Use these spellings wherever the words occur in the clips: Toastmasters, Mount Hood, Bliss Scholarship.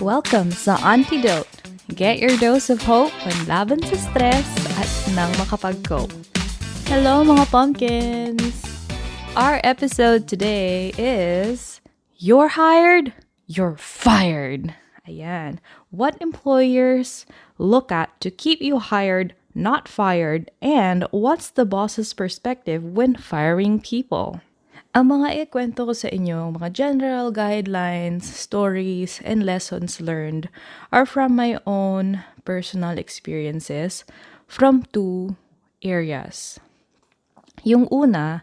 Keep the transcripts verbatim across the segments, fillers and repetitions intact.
Welcome sa Antidote. Get your dose of hope when laban sa stress at nang makapag-cope. Hello mga pumpkins! Our episode today is You're Hired, You're Fired. Ayan. What employers look at to keep you hired, not fired, and what's the boss's perspective when firing people? Ang mga ikwento ko sa inyo, mga general guidelines, stories, and lessons learned are from my own personal experiences from two areas. Yung una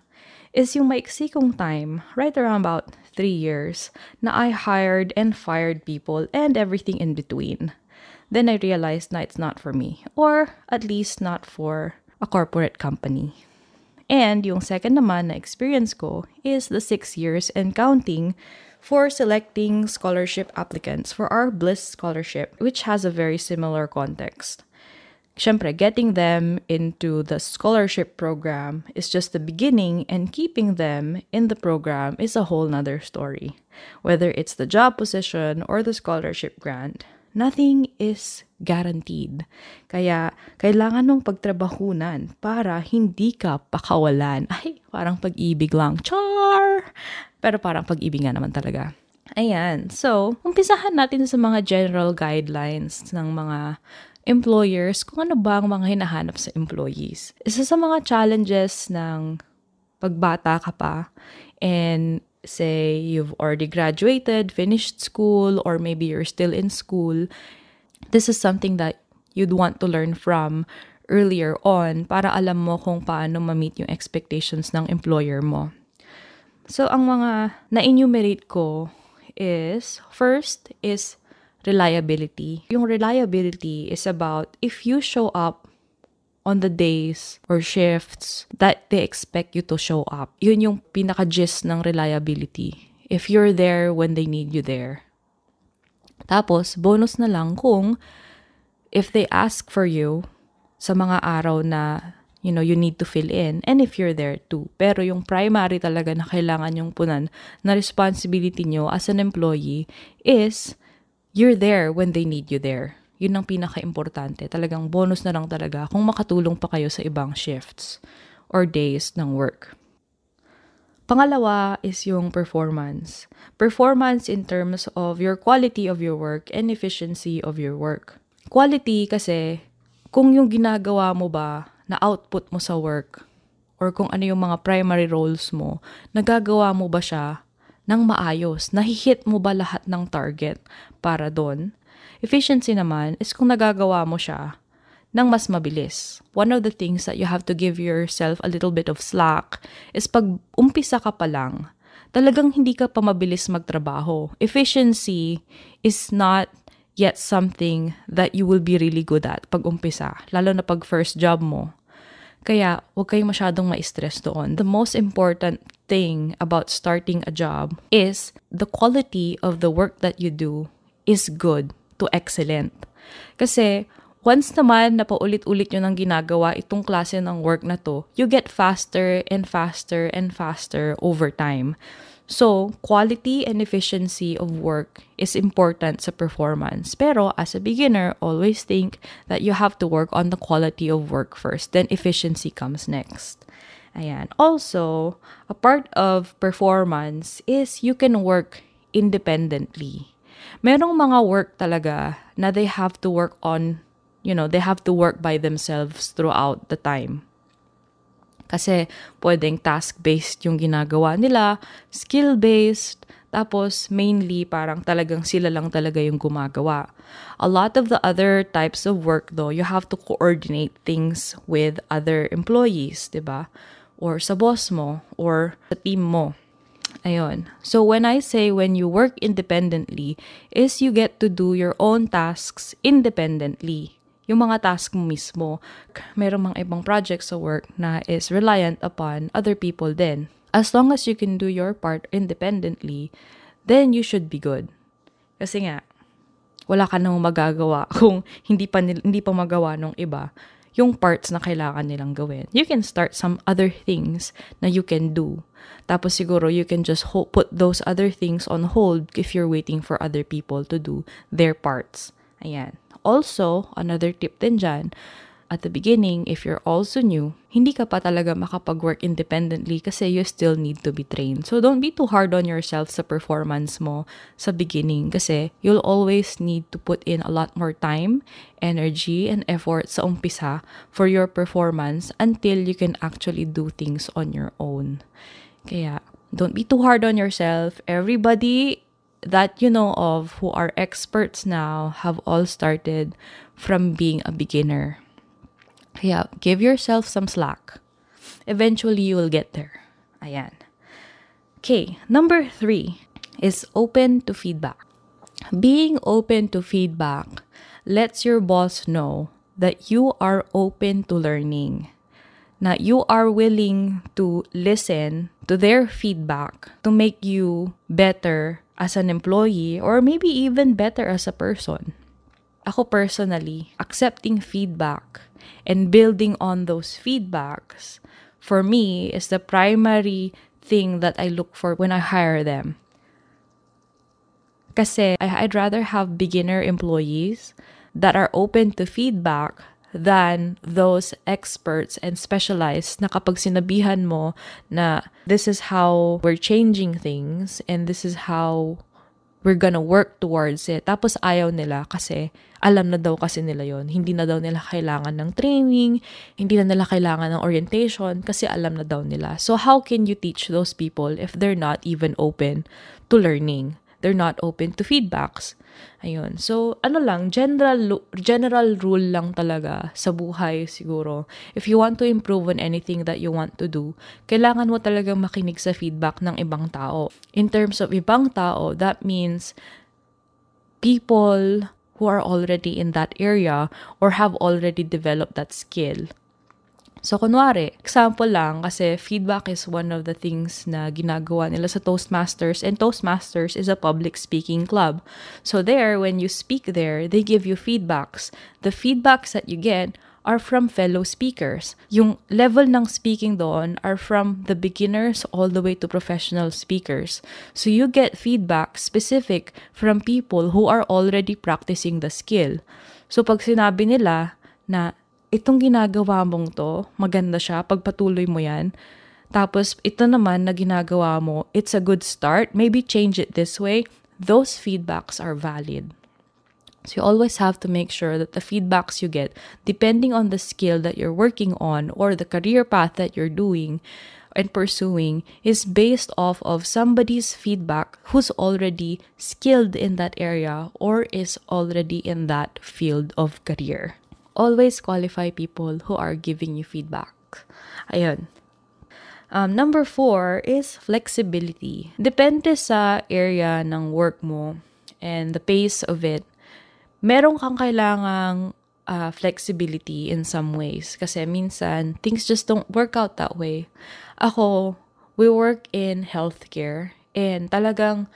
is yung maiksi kong time, right around about three years, na I hired and fired people and everything in between. Then I realized na it's not for me, or at least not for a corporate company. And yung second naman na experience ko is the six years and counting for selecting scholarship applicants for our Bliss Scholarship, which has a very similar context. Siyempre, getting them into the scholarship program is just the beginning, and keeping them in the program is a whole nother story. Whether it's the job position or the scholarship grant, nothing is guaranteed. Kaya, kailangan mong pagtrabahunan para hindi ka pakawalan. Ay, parang pag-ibig lang. Char! Pero parang pag-ibig nga naman talaga. Ayan. So, umpisahan natin sa mga general guidelines ng mga employers kung ano ba ang mga hinahanap sa employees. Isa sa mga challenges ng pagbata ka pa and say you've already graduated, finished school, or maybe you're still in school, this is something that you'd want to learn from earlier on para alam mo kung paano ma-meet yung expectations ng employer mo. So, ang mga na-enumerate ko is, first is reliability. Yung reliability is about if you show up on the days or shifts that they expect you to show up. Yun yung pinaka-gist ng reliability. If you're there when they need you there. Tapos, bonus na lang kung if they ask for you sa mga araw na, you know, you need to fill in, and if you're there too. Pero yung primary talaga na kailangan yung punan na responsibility nyo as an employee is you're there when they need you there. Yun ang pinaka-importante. Talagang bonus na lang talaga kung makatulong pa kayo sa ibang shifts or days ng work. Pangalawa is yung performance. Performance in terms of your quality of your work and efficiency of your work. Quality kasi kung yung ginagawa mo ba na output mo sa work or kung ano yung mga primary roles mo, nagagawa mo ba siya ng maayos? Nahihit mo ba lahat ng target para doon? Efficiency naman is kung nagagawa mo siya ng mas mabilis. One of the things that you have to give yourself a little bit of slack is pag umpisa ka pa lang, talagang hindi ka pa mabilis magtrabaho. Efficiency is not yet something that you will be really good at pag umpisa, lalo na pag first job mo. Kaya huwag kayong masyadong ma-stress doon. The most important thing about starting a job is the quality of the work that you do is good to excellent. Kasi once naman na paulit-ulit nyo nang ginagawa itong klase ng work na to, you get faster and faster and faster over time. So, quality and efficiency of work is important sa performance. Pero as a beginner, always think that you have to work on the quality of work first, then efficiency comes next. Ayan. Also, a part of performance is you can work independently. Merong mga work talaga na they have to work on, you know, they have to work by themselves throughout the time. Kasi pwedeng task-based yung ginagawa nila, skill-based, tapos mainly parang talagang sila lang talaga yung gumagawa. A lot of the other types of work though, you have to coordinate things with other employees, diba? Or sa boss mo, or sa team mo. Ayun. So, when I say when you work independently, is you get to do your own tasks independently. Yung mga task mo mismo. Merong mga ibang projects sa work na is reliant upon other people din. As long as you can do your part independently, then you should be good. Kasi nga, wala ka nang magagawa kung hindi pa, hindi pa magawa ng iba yung parts na kailangan nilang gawin. You can start some other things na you can do. Tapos siguro, you can just ho- put those other things on hold if you're waiting for other people to do their parts. Ayan. Also, another tip din dyan, at the beginning, if you're also new, hindi ka pa talaga makapag-work independently kasi you still need to be trained. So, don't be too hard on yourself sa performance mo sa beginning kasi you'll always need to put in a lot more time, energy, and effort sa umpisa for your performance until you can actually do things on your own. Kaya, don't be too hard on yourself. Everybody that you know of who are experts now have all started from being a beginner. Kaya, give yourself some slack. Eventually, you will get there. Ayan. Okay, number three is open to feedback. Being open to feedback lets your boss know that you are open to learning, that you are willing to listen to their feedback to make you better as an employee or maybe even better as a person. Ako personally, accepting feedback and building on those feedbacks, for me, is the primary thing that I look for when I hire them. Kasi I'd rather have beginner employees that are open to feedback than those experts and specialized na kapag sinabihan mo na this is how we're changing things and this is how we're gonna work towards it. Tapos ayaw nila kasi alam na daw kasi nila yon. Hindi na daw nila kailangan ng training, hindi na nila kailangan ng orientation kasi alam na daw nila. So how can you teach those people if they're not even open to learning? They're not open to feedbacks. Ayun. So ano lang, general general rule lang talaga sa buhay siguro. If you want to improve on anything that you want to do, kailangan mo talagang makinig sa feedback ng ibang tao. In terms of ibang tao, that means people who are already in that area or have already developed that skill. So, kunwari, example lang, kasi feedback is one of the things na ginagawa nila sa Toastmasters, and Toastmasters is a public speaking club. So, there, when you speak there, they give you feedbacks. The feedbacks that you get are from fellow speakers. Yung level ng speaking doon are from the beginners all the way to professional speakers. So you get feedback specific from people who are already practicing the skill. So pag sinabi nila na itong ginagawa mong to, maganda siya, pagpatuloy mo yan. Tapos ito naman na ginagawa mo, it's a good start, maybe change it this way. Those feedbacks are valid. So you always have to make sure that the feedbacks you get, depending on the skill that you're working on or the career path that you're doing and pursuing, is based off of somebody's feedback who's already skilled in that area or is already in that field of career. Always qualify people who are giving you feedback. Ayun. Um, number four is flexibility. Depende sa area ng work mo and the pace of it. Meron kang kailangang uh, flexibility in some ways. Kasi minsan, things just don't work out that way. Ako, we work in healthcare. And talagang,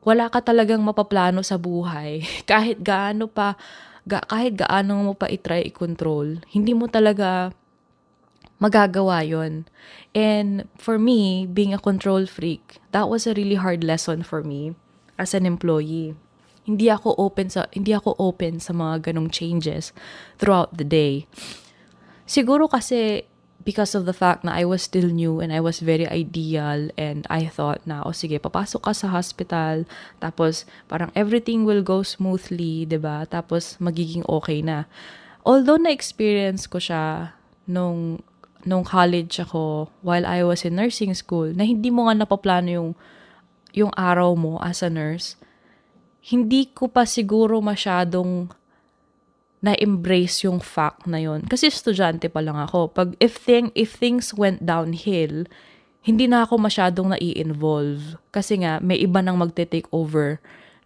wala ka talagang mapaplano sa buhay. Kahit gaano pa, ga, kahit gaano mo pa itry i-control, hindi mo talaga magagawa yon. And for me, being a control freak, that was a really hard lesson for me as an employee. Hindi ako open sa hindi ako open sa mga ganong changes throughout the day. Siguro kasi because of the fact na I was still new and I was very ideal and I thought na, oh sige, papasok ka sa hospital, tapos parang everything will go smoothly, diba? Tapos magiging okay na. Although na-experience ko siya nung, nung college ako while I was in nursing school, na hindi mo nga napaplano yung, yung araw mo as a nurse, hindi ko pa siguro masyadong na-embrace yung fact na yun. Kasi estudyante pa lang ako. Pag if, thing, if things went downhill, hindi na ako masyadong nai-involve. Kasi nga, may iba nang magte-take over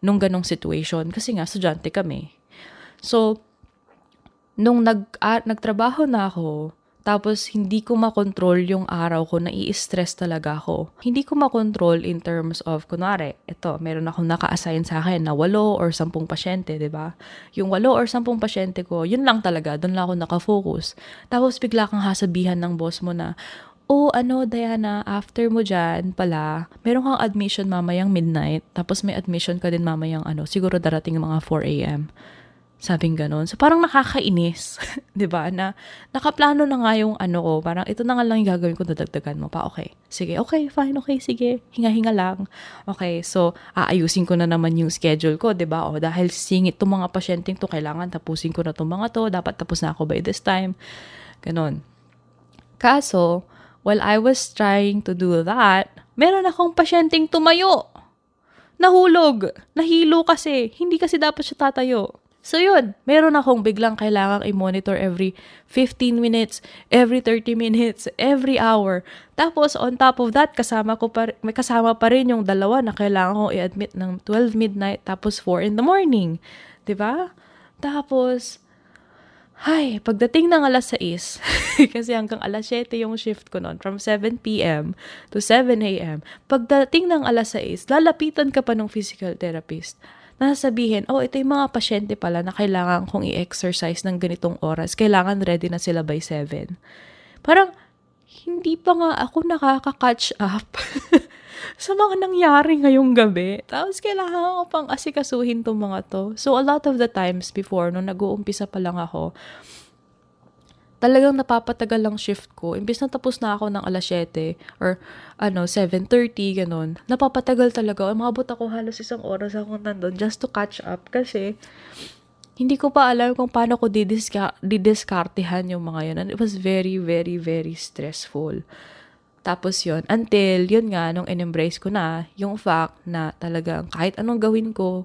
nung ganong situation. Kasi nga, estudyante kami. So, nung nag, ah, nagtrabaho na ako, tapos hindi ko makontrol yung araw ko, nai-stress talaga ako. Hindi ko makontrol in terms of, kunwari, ito, meron akong naka-assign sa akin na walo or sampung pasyente, di ba? Yung walo or sampung pasyente ko, yun lang talaga, doon lang ako nakafocus. Tapos bigla kang hasabihan ng boss mo na, oh ano Diana, after mo dyan pala, meron kang admission mamayang midnight, tapos may admission ka din mamayang ano, siguro darating mga four A M Sabing ganun. So, parang nakakainis. Diba? Na, nakaplano na nga yung ano ko. Parang, ito na nga lang yung gagawin ko, dadagdagan mo pa. Okay. Sige. Okay. Fine. Okay. Sige. Hinga-hinga lang. Okay. So, aayusin ko na naman yung schedule ko. Diba? O, dahil singit itong mga pasyenteng to, kailangan tapusin ko na itong mga to. Dapat tapos na ako by this time. Ganun. Kaso, while I was trying to do that, meron akong pasyenteng tumayo. Nahulog. Nahilo kasi. Hindi kasi dapat siya tatayo. So yun, meron akong biglang kailangang i-monitor every fifteen minutes, every thirty minutes, every hour. Tapos on top of that, kasama ko pa, may kasama pa rin yung dalawa na kailangan kong i-admit ng twelve midnight tapos four in the morning. Diba? Tapos, ay, pagdating ng alas sais, kasi hanggang alas siyete yung shift ko noon, from seven P M to seven A M, pagdating ng alas sais, lalapitan ka pa ng physical therapist. Nasabihin, oh, ito yung mga pasyente pala na kailangan kong i-exercise ng ganitong oras. Kailangan ready na sila by seven. Parang, hindi pa nga ako nakaka-catch up sa mga nangyari ngayong gabi. Tapos, kailangan ko pang asikasuhin itong mga to. So, a lot of the times before, nung nag-uumpisa pa lang ako, talagang napapatagal lang shift ko. Imbis na tapos na ako ng alas siyete or ano, seven thirty, ganun. Napapatagal talaga. Umabot ako halos isang oras akong nandun just to catch up kasi hindi ko pa alam kung paano ko didiska- didiskartehan yung mga yun. And it was very, very, very stressful. Tapos yun, until yun nga, nung in-embrace ko na yung fact na talagang kahit anong gawin ko,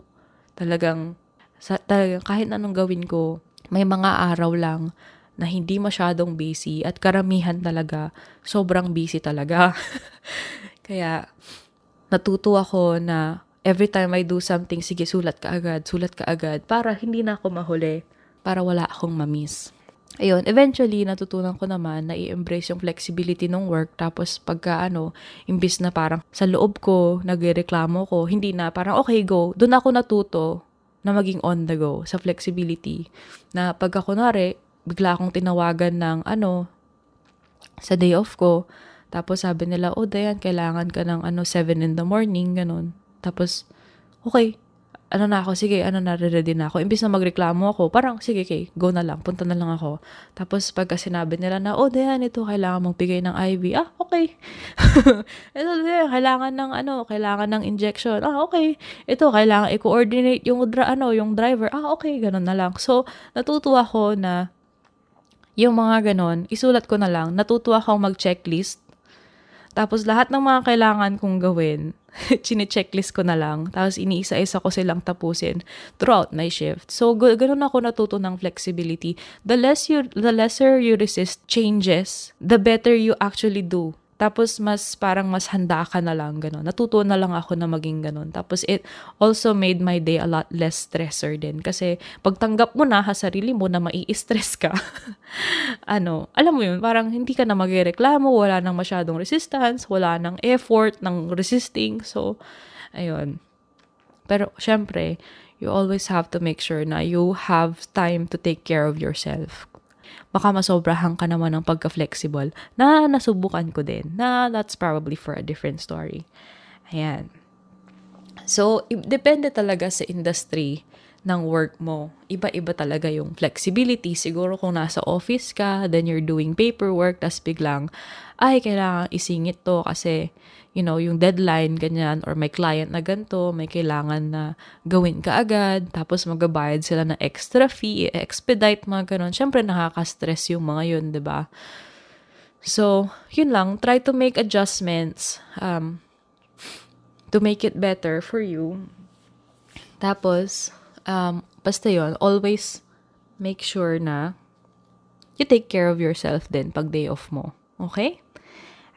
talagang, sa, talagang kahit anong gawin ko, may mga araw lang na hindi masyadong busy at karamihan talaga, sobrang busy talaga. Kaya, natuto ako na every time I do something, sige, sulat ka agad, sulat ka agad, para hindi na ako mahuli, para wala akong mamiss. Ayun, eventually, natutunan ko naman na i-embrace yung flexibility ng work, tapos pagka ano, imbis na parang sa loob ko, nagreklamo ko, hindi na, parang okay, go, dun ako natuto na maging on the go, sa flexibility, na pagka kunwari, bigla akong tinawagan ng ano, sa day off ko. Tapos sabi nila, oh Diane, kailangan ka ng ano, seven in the morning, ganun. Tapos, okay, ano na ako, sige, ano na, ready na ako. Imbis na magreklamo ako, parang, sige, okay, go na lang, punta na lang ako. Tapos pagka sinabi nila na, oh Diane, ito, kailangan mong bigay ng I V. Ah, okay. Ito, Diane, kailangan ng ano, kailangan ng injection. Ah, okay. Ito, kailangan i-coordinate yung, ano, yung driver. Ah, okay, ganun na lang. So, natutuwa ko na yung mga ganon, isulat ko na lang. Natutuwa akong mag-checklist. Tapos lahat ng mga kailangan kong gawin, chine-checklist ko na lang. Tapos iniisa-isa ko silang tapusin throughout my shift. So ganon ako natuto ng flexibility. The less you, the lesser you resist changes, the better you actually do. Tapos mas parang mas handa ka na lang, gano'n. Natuto na lang ako na maging gano'n. Tapos it also made my day a lot less stressor din. Kasi pagtanggap mo na ha, sarili mo na mai-stress ka. Ano, alam mo yun, parang hindi ka na magreklamo, wala nang masyadong resistance, wala nang effort, ng resisting. So, ayun. Pero syempre, you always have to make sure na you have time to take care of yourself. Baka masobrahan ka naman ng pagka-flexible na nasubukan ko din. Na that's probably for a different story. Ayan. So, depende talaga sa industry ng work mo. Iba-iba talaga yung flexibility. Siguro kung nasa office ka, then you're doing paperwork, tas biglang, ay, kailangan isingit to kasi, you know, yung deadline, ganyan, or may client na ganito, may kailangan na gawin ka agad, tapos magabayad sila ng extra fee, expedite, mga ganun. Siyempre, nakaka-stress yung mga yun, diba? So, yun lang, try to make adjustments um, to make it better for you. Tapos, Um, basta yun, always make sure na you take care of yourself din pag day off mo. Okay?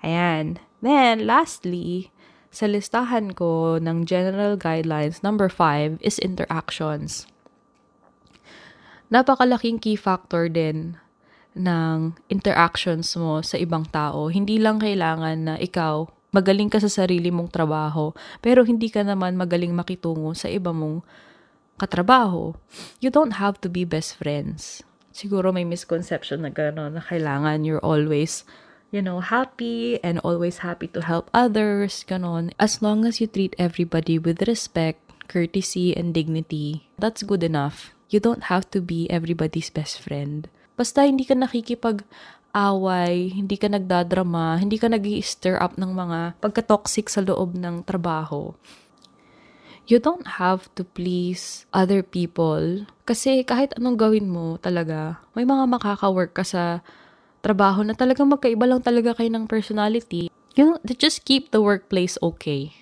Ayan. Then, lastly, sa listahan ko ng general guidelines, number five is interactions. Napakalaking key factor din ng interactions mo sa ibang tao. Hindi lang kailangan na ikaw, magaling ka sa sarili mong trabaho, pero hindi ka naman magaling makitungo sa iba mong katrabaho. You don't have to be best friends. Siguro may misconception na gano'n na kailangan you're always, you know, happy and always happy to help others, ganon. As long as you treat everybody with respect, courtesy, and dignity, that's good enough. You don't have to be everybody's best friend. Basta hindi ka nakikipag-away, hindi ka nagdadrama, hindi ka nag-i-stir up ng mga pagka-toxic sa loob ng trabaho. You don't have to please other people. Kasi kahit anong gawin mo talaga, may mga makaka-work ka sa trabaho na talagang magkaiba lang talaga kayo ng personality. You know, just keep the workplace okay.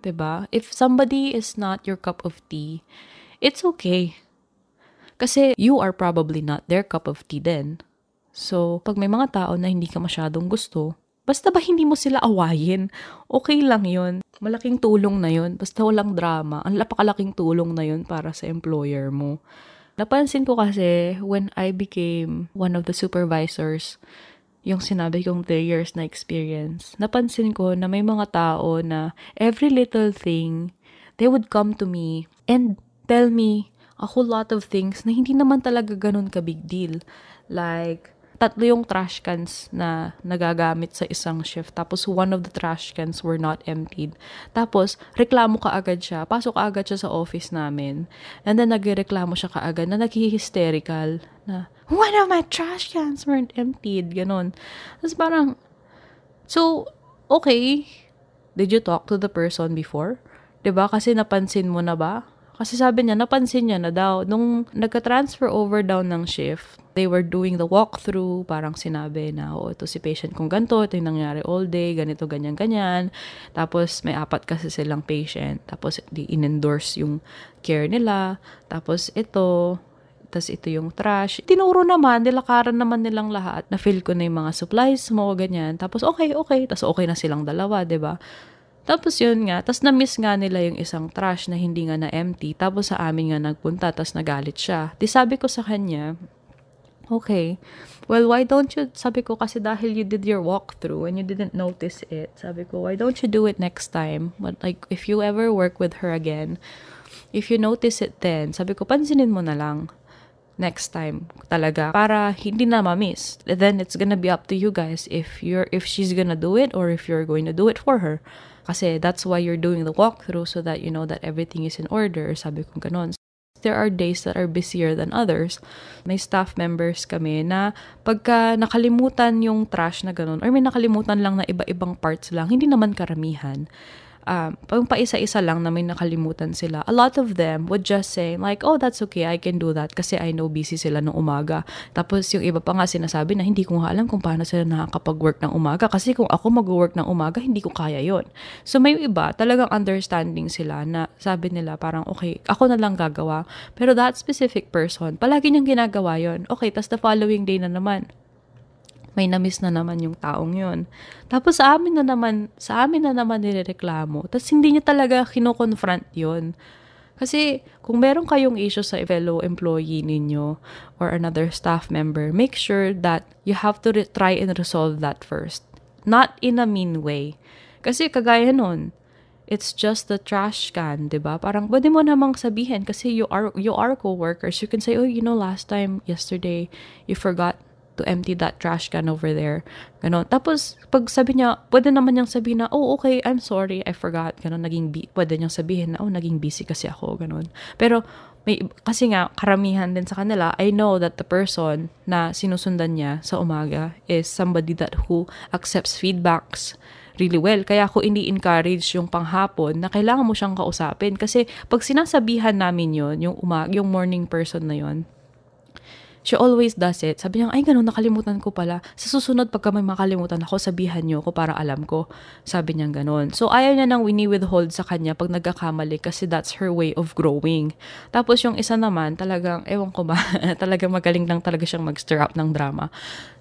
Diba? If somebody is not your cup of tea, it's okay. Kasi you are probably not their cup of tea then. So, pag may mga tao na hindi ka masyadong gusto, basta ba hindi mo sila awayin, okay lang yun. Malaking tulong na yun. Basta walang drama. Ang napakalaking tulong na yun para sa employer mo. Napansin ko kasi, when I became one of the supervisors, yung sinabi kong three years na experience, napansin ko na may mga tao na every little thing, they would come to me and tell me a whole lot of things na hindi naman talaga ganun ka big deal. Like, tatlo yung trash cans na nagagamit sa isang shift. Tapos, one of the trash cans were not emptied. Tapos, reklamo ka agad siya. Pasok ka agad siya sa office namin. And then, nagreklamo siya ka agad na naghi-hysterical. Na, one of my trash cans weren't emptied. Ganon. Tapos, parang, so, okay. Did you talk to the person before? Diba? Kasi napansin mo na ba? Kasi sabi niya, napansin niya na daw, nung nagka-transfer over down ng shift, they were doing the walkthrough, parang sinabi na, oh, ito si patient kung ganito, ito yung nangyari all day, ganito, ganyan, ganyan. Tapos, may apat kasi silang patient. Tapos, di in-endorse yung care nila. Tapos, ito. Tapos, ito yung trash. Tinuro naman, nilakaran naman nilang lahat. Na-fill ko na yung mga supplies mo, ganyan. Tapos, okay, okay. Tapos, okay na silang dalawa, diba? Tapos yun nga, tapos na-miss nga nila yung isang trash na hindi nga na-empty. Tapos sa amin nga nagpunta, tapos nagalit siya. Di sabi ko sa kanya, okay, well, why don't you, sabi ko kasi dahil you did your walkthrough and you didn't notice it, sabi ko, why don't you do it next time? But like, if you ever work with her again, if you notice it then, sabi ko, pansinin mo na lang next time talaga para hindi na ma-miss. Then it's gonna be up to you guys if you're if she's gonna do it or if you're going to do it for her. Kasi that's why you're doing the walkthrough so that you know that everything is in order. Sabi ko ganon. There are days that are busier than others. May staff members kami na pagka nakalimutan yung trash na ganon or may nakalimutan lang na iba-ibang parts lang, hindi naman karamihan. Um, yung paisa-isa lang na may nakalimutan sila, a lot of them would just say, like, oh, that's okay, I can do that kasi I know busy sila ng umaga. Tapos yung iba pa nga sinasabi na hindi ko nga alam kung paano sila nakakapag-work ng umaga kasi kung ako mag-work ng umaga, hindi ko kaya yon. So may iba, talagang understanding sila na sabi nila parang, okay, ako na lang gagawa. Pero that specific person, palagi niyang ginagawa yon. Okay, tas the following day na naman, may na-miss na naman yung taong yun. Tapos sa amin na naman, sa amin na naman nireklamo. Tapos hindi niya talaga kino-confront yun. Kasi kung meron kayong issue sa fellow employee ninyo or another staff member, make sure that you have to re- try and resolve that first. Not in a mean way. Kasi kagaya nun, it's just the trash can, diba? Parang pwede mo namang sabihin kasi you are, you are co-workers. You can say, oh, you know, last time, yesterday, you forgot to empty that trash can over there. Ganon. Tapos, pag sabi niya, pwede naman niyang sabihin na, oh, okay, I'm sorry, I forgot. Ganon, naging, bu- pwede niyang sabihin na, oh, naging busy kasi ako. Ganon. Pero, may, kasi nga, karamihan din sa kanila, I know that the person na sinusundan niya sa umaga is somebody that who accepts feedbacks really well. Kaya ako ini-encourage yung panghapon na kailangan mo siyang kausapin. Kasi, pag sinasabihan namin yun, yung, umag- yung morning person na yun, she always does it. Sabi niya, ay ganun, nakalimutan ko pala. Sa susunod, pagka may makalimutan ako, sabihan niyo ko para alam ko. Sabi niya ganun. So, ayaw niya nang wini-withhold sa kanya pag nagkakamali kasi that's her way of growing. Tapos, yung isa naman, talagang, ewan ko ba, talagang magaling lang talaga siyang mag-stir up ng drama.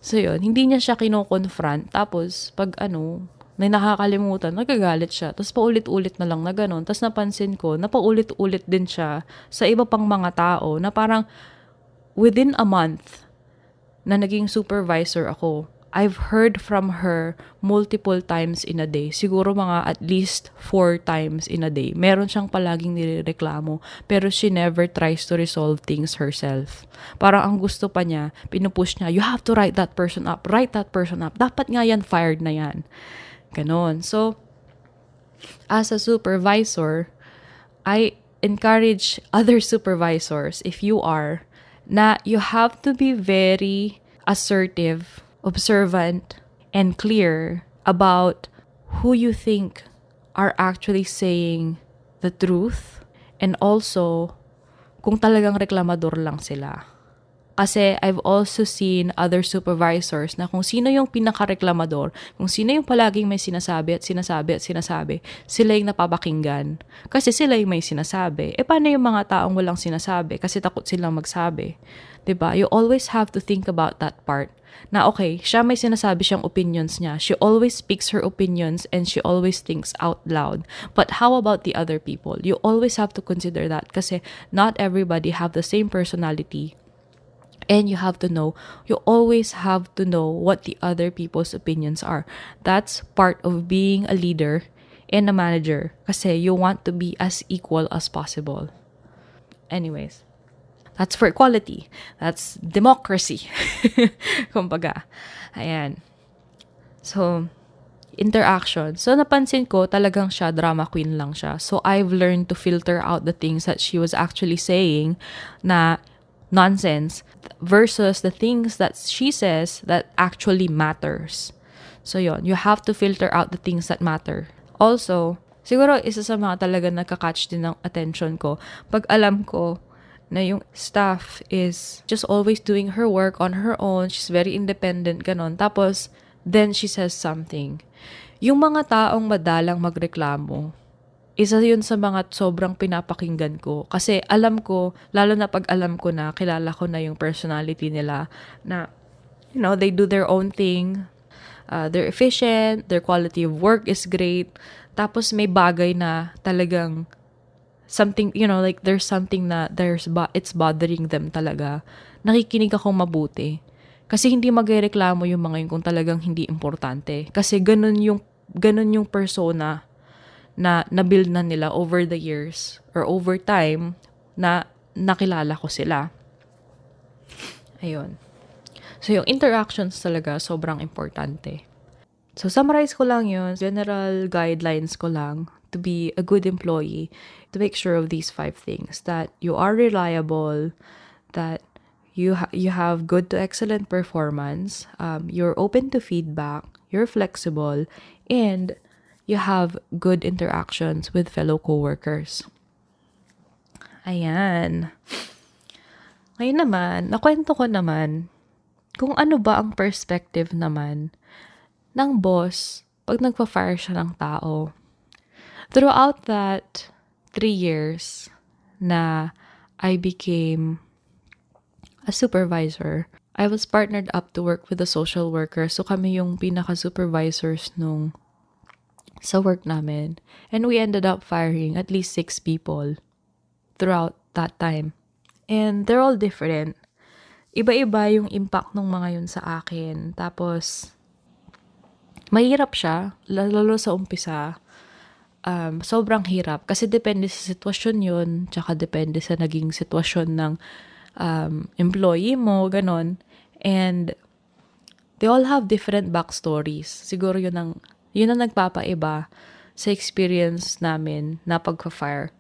So, yun, hindi niya siya kino-confront. Tapos, pag ano, may nakakalimutan, nagagalit siya. Tapos, paulit-ulit na lang na ganun. Tapos, napansin ko, napaulit-ulit din siya sa iba pang mga tao na parang, within a month na naging supervisor ako, I've heard from her multiple times in a day. Siguro mga at least four times in a day. Meron siyang palaging nireklamo, pero she never tries to resolve things herself. Parang ang gusto pa niya, pinupush niya, you have to write that person up, write that person up. Dapat nga yan, fired na yan. Ganon. So, as a supervisor, I encourage other supervisors, if you are, na you have to be very assertive, observant, and clear about who you think are actually saying the truth, and also kung talagang reklamador lang sila. Kasi I've also seen other supervisors na kung sino yung pinaka-reklamador, kung sino yung palaging may sinasabi at sinasabi at sinasabi, sila yung napapakinggan. Kasi sila yung may sinasabi. E paano yung mga taong walang sinasabi kasi takot silang magsabi? Diba? You always have to think about that part. Na okay, siya may sinasabi siyang opinions niya. She always speaks her opinions and she always thinks out loud. But how about the other people? You always have to consider that kasi not everybody have the same personality. And you have to know, you always have to know what the other people's opinions are. That's part of being a leader and a manager. Kasi you want to be as equal as possible. Anyways, that's for equality. That's democracy. Kumbaga. Ayan. So, interaction. So, napansin ko talagang siya, drama queen lang siya. So, I've learned to filter out the things that she was actually saying na nonsense versus the things that she says that actually matters. So yon, you have to filter out the things that matter. Also, siguro isa sa mga talaga nagka-catch din ng attention ko pag alam ko na yung staff is just always doing her work on her own, she's very independent, ganon. Tapos, then she says something. Yung mga taong madalang magreklamo, isa yun sa mga sobrang pinapakinggan ko. Kasi alam ko, lalo na pag alam ko na, kilala ko na yung personality nila, na, you know, they do their own thing. Uh, they're efficient. Their quality of work is great. Tapos may bagay na talagang something, you know, like there's something na there's ba- it's bothering them talaga. Nakikinig ako mabuti. Kasi hindi magreklamo yung mga yun kung talagang hindi importante. Kasi ganun yung, ganun yung persona na nabuild na nila over the years or over time na nakilala ko sila. Ayun. So, yung interactions talaga sobrang importante. So, summarize ko lang yun. General guidelines ko lang to be a good employee, to make sure of these five things. That you are reliable, that you ha- you have good to excellent performance, um, you're open to feedback, you're flexible, and you have good interactions with fellow coworkers. Ayan. Ngayon naman, nakwento ko naman kung ano ba ang perspective naman ng boss pag nagpa-fire siya ng tao. Throughout that three years na I became a supervisor, I was partnered up to work with a social worker. So kami yung pinaka-supervisors nung sa work namin, and we ended up firing at least six people throughout that time. And they're all different. Iba-iba yung impact ng mga yun sa akin. Tapos, mahirap siya, lalo sa umpisa. Um, sobrang hirap. Kasi depende sa sitwasyon yun, tsaka depende sa naging sitwasyon ng um, employee mo, ganon. And they all have different backstories. Siguro yun ang Yun ang nagpapaiba sa experience namin na pagka-fire.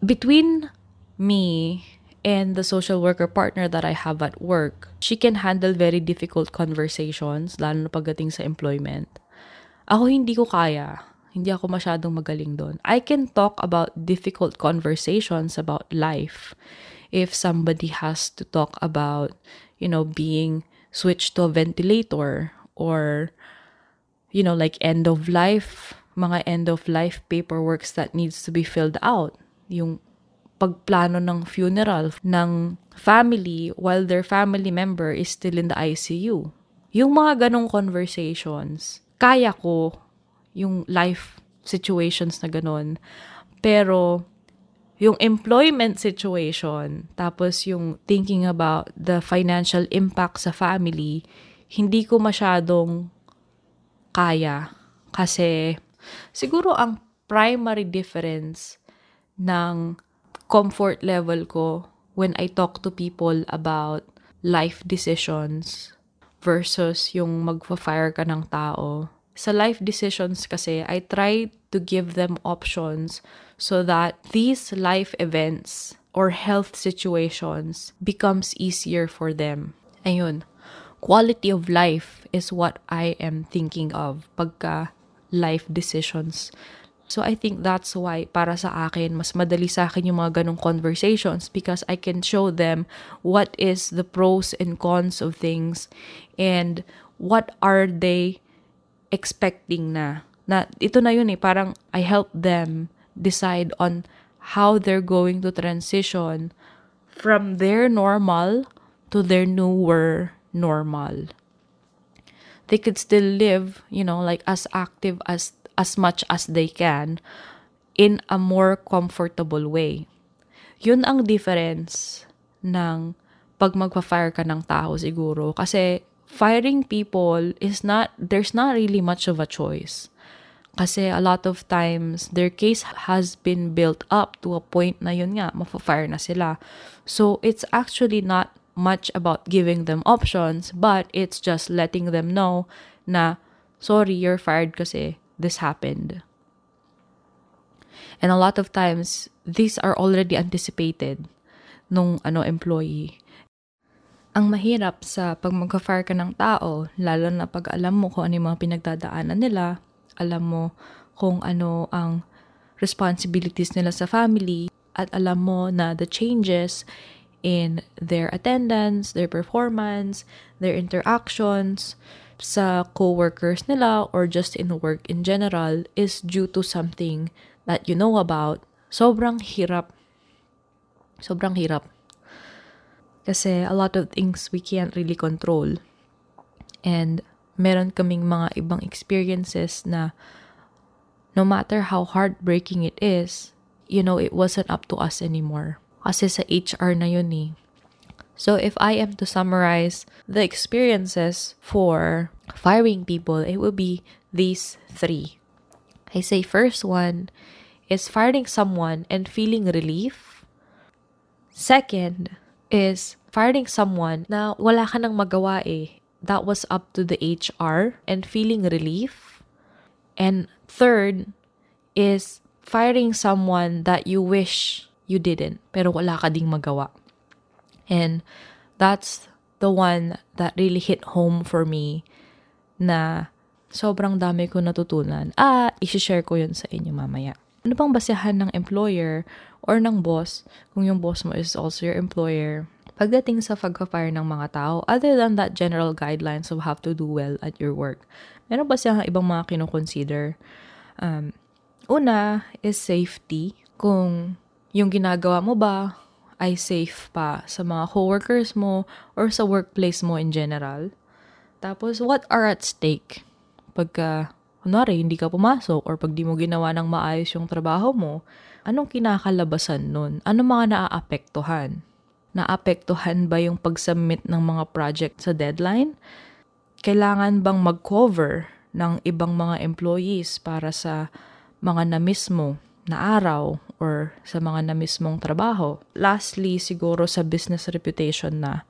Between me and the social worker partner that I have at work, she can handle very difficult conversations, lalo na pagdating sa employment. Ako hindi ko kaya. Hindi ako masyadong magaling doon. I can talk about difficult conversations about life. If somebody has to talk about, you know, being switched to a ventilator, or, you know, like end of life, mga end of life paperworks that needs to be filled out. Yung pagplano ng funeral ng family while their family member is still in the I C U. Yung mga ganong conversations, kaya ko yung life situations na ganon. Pero yung employment situation, tapos yung thinking about the financial impact sa family, hindi ko masyadong kaya. Kasi siguro ang primary difference ng comfort level ko when I talk to people about life decisions versus yung magpa-fire ka ng tao. Sa life decisions kasi, I try to give them options so that these life events or health situations becomes easier for them. Ayun, quality of life is what I am thinking of pagka life decisions. So I think that's why para sa akin, mas madali sa akin yung mga ganong conversations because I can show them what is the pros and cons of things and what are they expecting na. Na ito na yun eh, parang I help them decide on how they're going to transition from their normal to their newer normal. They could still live, you know, like as active as as much as they can in a more comfortable way. Yun ang difference ng pag magpa-fire ka ng tao siguro, kasi firing people is not, there's not really much of a choice. Kasi a lot of times, their case has been built up to a point na yun nga, mapafire na sila. So, it's actually not much about giving them options, but it's just letting them know na, sorry, you're fired kasi this happened. And a lot of times, these are already anticipated nung ano, employee. Ang mahirap sa pag magka-fire ka ng tao, lalo na pag alam mo kung ano yung mga pinagdadaanan nila, alam mo kung ano ang responsibilities nila sa family, at alam mo na the changes in their attendance, their performance, their interactions sa co-workers nila or just in work in general is due to something that you know about. Sobrang hirap. Sobrang hirap. Kasi a lot of things we can't really control. And meron kaming mga ibang experiences na no matter how heartbreaking it is, you know, it wasn't up to us anymore. Kasi sa H R na yun eh. So if I am to summarize the experiences for firing people, it would be these three. I say first one is firing someone and feeling relief. Second is firing someone na wala ka nang magawa eh. That was up to the H R and feeling relief. And third is firing someone that you wish you didn't pero wala ka ding magawa. And that's the one that really hit home for me na sobrang dami ko natutunan. Ah, i-share ko yun sa inyo mamaya. Ano bang basehan ng employer or ng boss kung yung boss mo is also your employer pagdating sa pagka-fire ng mga tao other than that general guidelines of have to do well at your work? Meron ba siyang ibang mga kinoconsider? Um, una is safety. Kung yung ginagawa mo ba ay safe pa sa mga coworkers mo or sa workplace mo in general. Tapos, what are at stake? Pagka kunwari, hindi ka pumasok or pag di mo ginawa ng maayos yung trabaho mo, anong kinakalabasan nun? Ano mga naaapektuhan? Naaapektuhan ba yung pag-submit ng mga project sa deadline? Kailangan bang mag-cover ng ibang mga employees para sa mga na-miss mo na araw or sa mga na-miss mong trabaho? Lastly, siguro sa business reputation na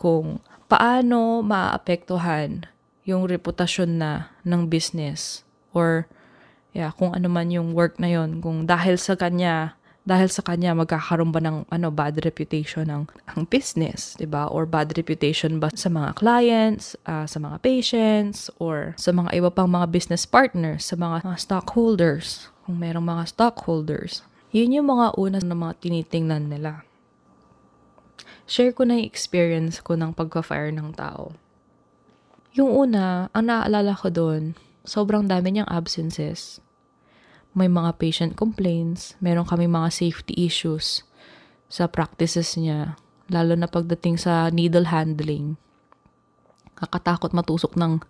kung paano maaapektuhan yung reputasyon na ng business or yeah, kung ano man yung work na yon, kung dahil sa kanya dahil sa kanya magkakaroon ba ng ano bad reputation ng ang business, 'di ba, or bad reputation ba sa mga clients, uh, sa mga patients or sa mga iba pang mga business partners, sa mga, mga stockholders kung merong mga stockholders. Yun yung mga una na mga tinitingnan nila. Share ko na yung experience ko ng pagka-fire ng tao. Yung una, ang naaalala ko doon, sobrang dami niyang absences. May mga patient complaints, meron kami mga safety issues sa practices niya, lalo na pagdating sa needle handling. Kakatakot matusok ng,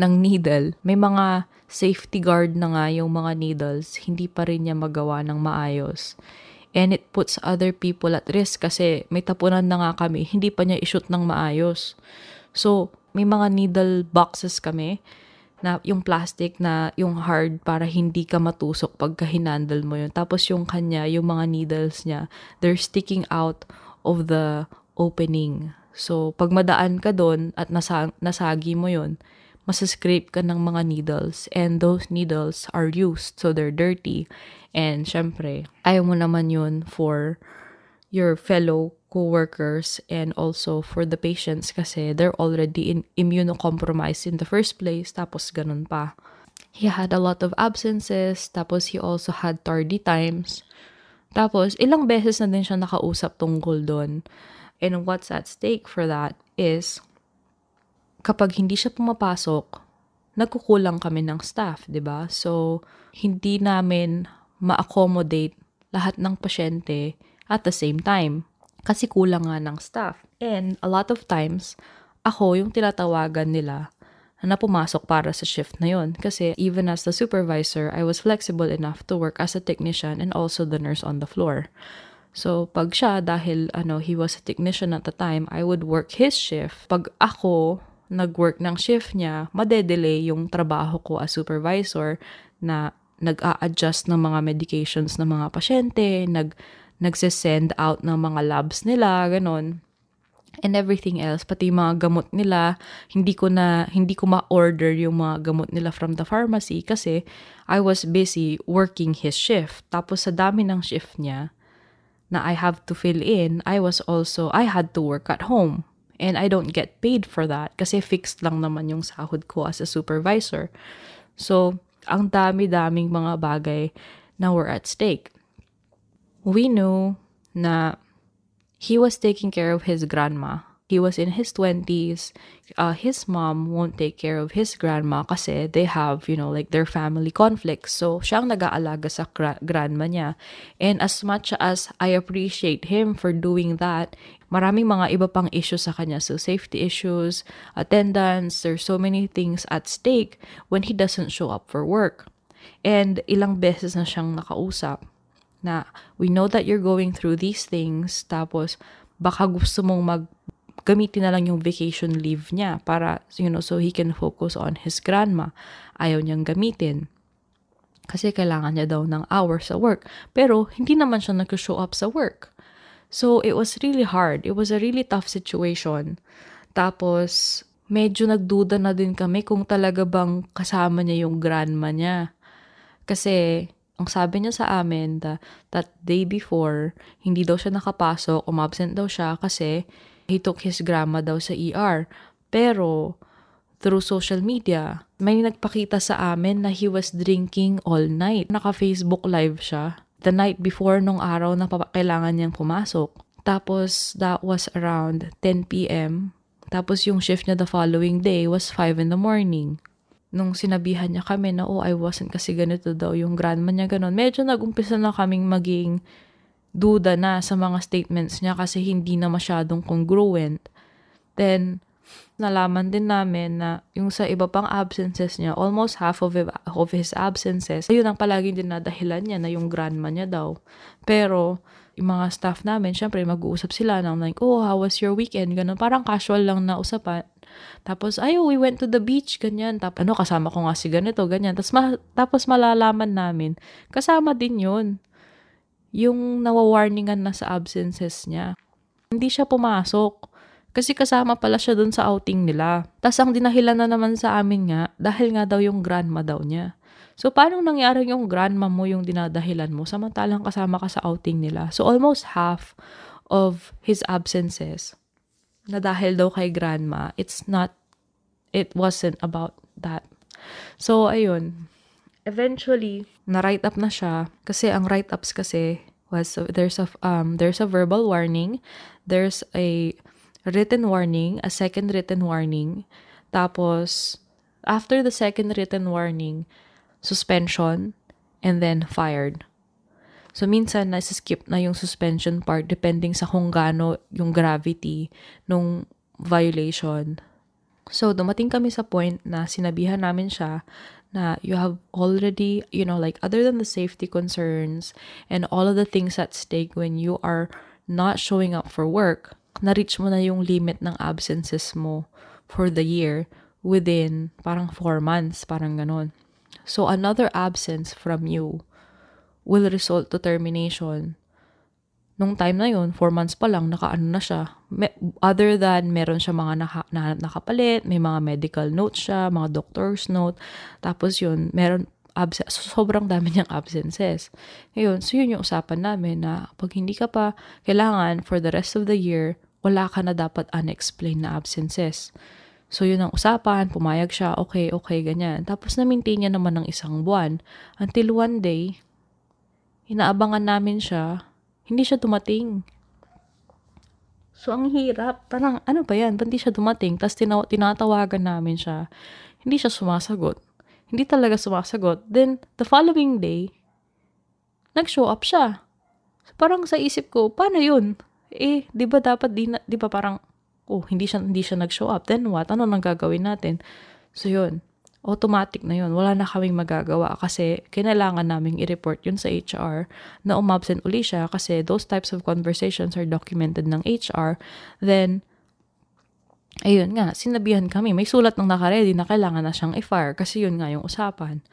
ng needle. May mga safety guard na nga yung mga needles, hindi pa rin niya magawa ng maayos. and it puts other people at risk kasi may tapunan na nga kami, hindi pa niya ishoot ng maayos. So, may mga needle boxes kami na yung plastic na yung hard para hindi ka matusok pagka hinandle mo yun. Tapos yung kanya, yung mga needles niya, they're sticking out of the opening. So, pag madaan ka doon at nasa- nasagi mo yun, masascrape ka ng mga needles and those needles are used so they're dirty. And syempre, ayaw mo naman yun for your fellow co-workers and also for the patients kasi they're already in immunocompromised in the first place, tapos ganun pa. He had a lot of absences, tapos he also had tardy times. Tapos ilang beses na din siya nakausap tungkol doon. And what's at stake for that is kapag hindi siya pumapasok, nagkukulang kami ng staff, di ba? So, hindi namin ma-accommodate lahat ng pasyente at the same time kasi kulang nga ng staff. And a lot of times, ako yung tinatawagan nila na pumasok para sa shift na yun. Kasi even as the supervisor, I was flexible enough to work as a technician and also the nurse on the floor. So, pag siya, dahil ano, he was a technician at the time, I would work his shift. Pag ako nag-work ng shift niya, madedelay yung trabaho ko as supervisor na nag-a-adjust ng mga medications ng mga pasyente, nag nagsesend out ng mga labs nila, ganon. And everything else, pati mga gamot nila, hindi ko na, hindi ko ma-order yung mga gamot nila from the pharmacy kasi I was busy working his shift. Tapos sa dami ng shift niya na I have to fill in, I was also, I had to work at home. And I don't get paid for that kasi fixed lang naman yung sahod ko as a supervisor. So, ang dami-daming mga bagay na were at stake. We knew na he was taking care of his grandma. He was in his twenties. Uh, his mom won't take care of his grandma kasi they have, you know, like their family conflicts. So, siyang nag-aalaga sa gra- grandma niya. And as much as I appreciate him for doing that, maraming mga iba pang issues sa kanya. So, safety issues, attendance, there's so many things at stake when he doesn't show up for work. And ilang beses na siyang nakausap na, we know that you're going through these things, tapos baka gusto mong mag gamitin na lang yung vacation leave niya para, you know, so he can focus on his grandma. Ayaw niyang gamitin kasi kailangan niya daw ng hour sa work. Pero hindi naman siya nag-show up sa work. So, it was really hard. It was a really tough situation. Tapos, medyo nagduda na din kami kung talaga bang kasama niya yung grandma niya. Kasi ang sabi niya sa amin that, that day before, hindi daw siya nakapasok, umabsent daw siya kasi he took his grandma daw sa E R. Pero, through social media, may nagpakita sa amin na he was drinking all night. Naka-Facebook live siya the night before nung araw na kailangan niyang pumasok. Tapos, that was around ten p.m. Tapos, yung shift niya the following day was five in the morning. Nung sinabihan niya kami na, oh, I wasn't kasi ganito daw yung grandma niya, ganun. Medyo nagumpisa na kaming maging duda na sa mga statements niya kasi hindi na masyadong congruent. Then, nalaman din namin na yung sa iba pang absences niya, almost half of his absences, yun ang palaging din nadahilan niya na yung grandma niya daw. Pero, yung mga staff namin, syempre mag-uusap sila ng like, oh, how was your weekend? Ganun, parang casual lang na usapan. Tapos, ay, we went to the beach, ganyan. Tapos, ano, kasama ko nga si ganito, ganyan. Tapos, ma- tapos malalaman namin, kasama din yun yung nawawarningan na sa absences niya. Hindi siya pumasok kasi kasama pala siya dun sa outing nila. Tapos ang dinahilan na naman sa amin nga, dahil nga daw yung grandma daw niya. So, paano nangyari yung grandma mo yung dinadahilan mo samantalang kasama ka sa outing nila? So, almost half of his absences na dahil daw kay grandma, it's not, it wasn't about that. So, ayun. Eventually, na-write up na siya kasi ang write-ups kasi was there's a um there's a verbal warning, there's a written warning, a second written warning, tapos after the second written warning, suspension and then fired. So, minsan, nasa-skip na yung suspension part depending sa kung gaano yung gravity nung violation. So, dumating kami sa point na sinabihan namin siya na you have already, you know, like other than the safety concerns and all of the things at stake when you are not showing up for work, na-reach mo na yung limit ng absences mo for the year within parang four months, parang ganun. So, another absence from you will result to termination. Nung time na yun, four months pa lang, nakaano na siya. May, other than meron siya mga naka, nahanap nakapalit, may mga medical notes siya, mga doctor's note. Tapos yun, meron abs- sobrang dami niyang absences. Ngayon, so yun yung usapan namin na pag hindi ka pa, kailangan for the rest of the year, wala ka na dapat unexplained na absences. So, yun ang usapan, pumayag siya, okay, okay, ganyan. Tapos, na-maintain niya naman ng isang buwan. Until one day, inaabangan namin siya, hindi siya dumating. So, ang hirap. Parang, ano ba yan? Ba't hindi siya dumating? Tapos, tina- tinatawagan namin siya. Hindi siya sumasagot. Hindi talaga sumasagot. Then, the following day, nag-show up siya. So, parang sa isip ko, paano yun? Eh, di ba dapat, di, na, di ba parang, oh, hindi siya, hindi siya nag-show up. Then what? Ano nang gagawin natin? So, yun. Automatic na yun. Wala na kaming magagawa kasi kailangan naming i-report yun sa H R na umabsent uli siya kasi those types of conversations are documented ng H R. Then, ayun nga, sinabihan kami. May sulat nang nakaredy na kailangan na siyang i-fire kasi yun nga yung usapan.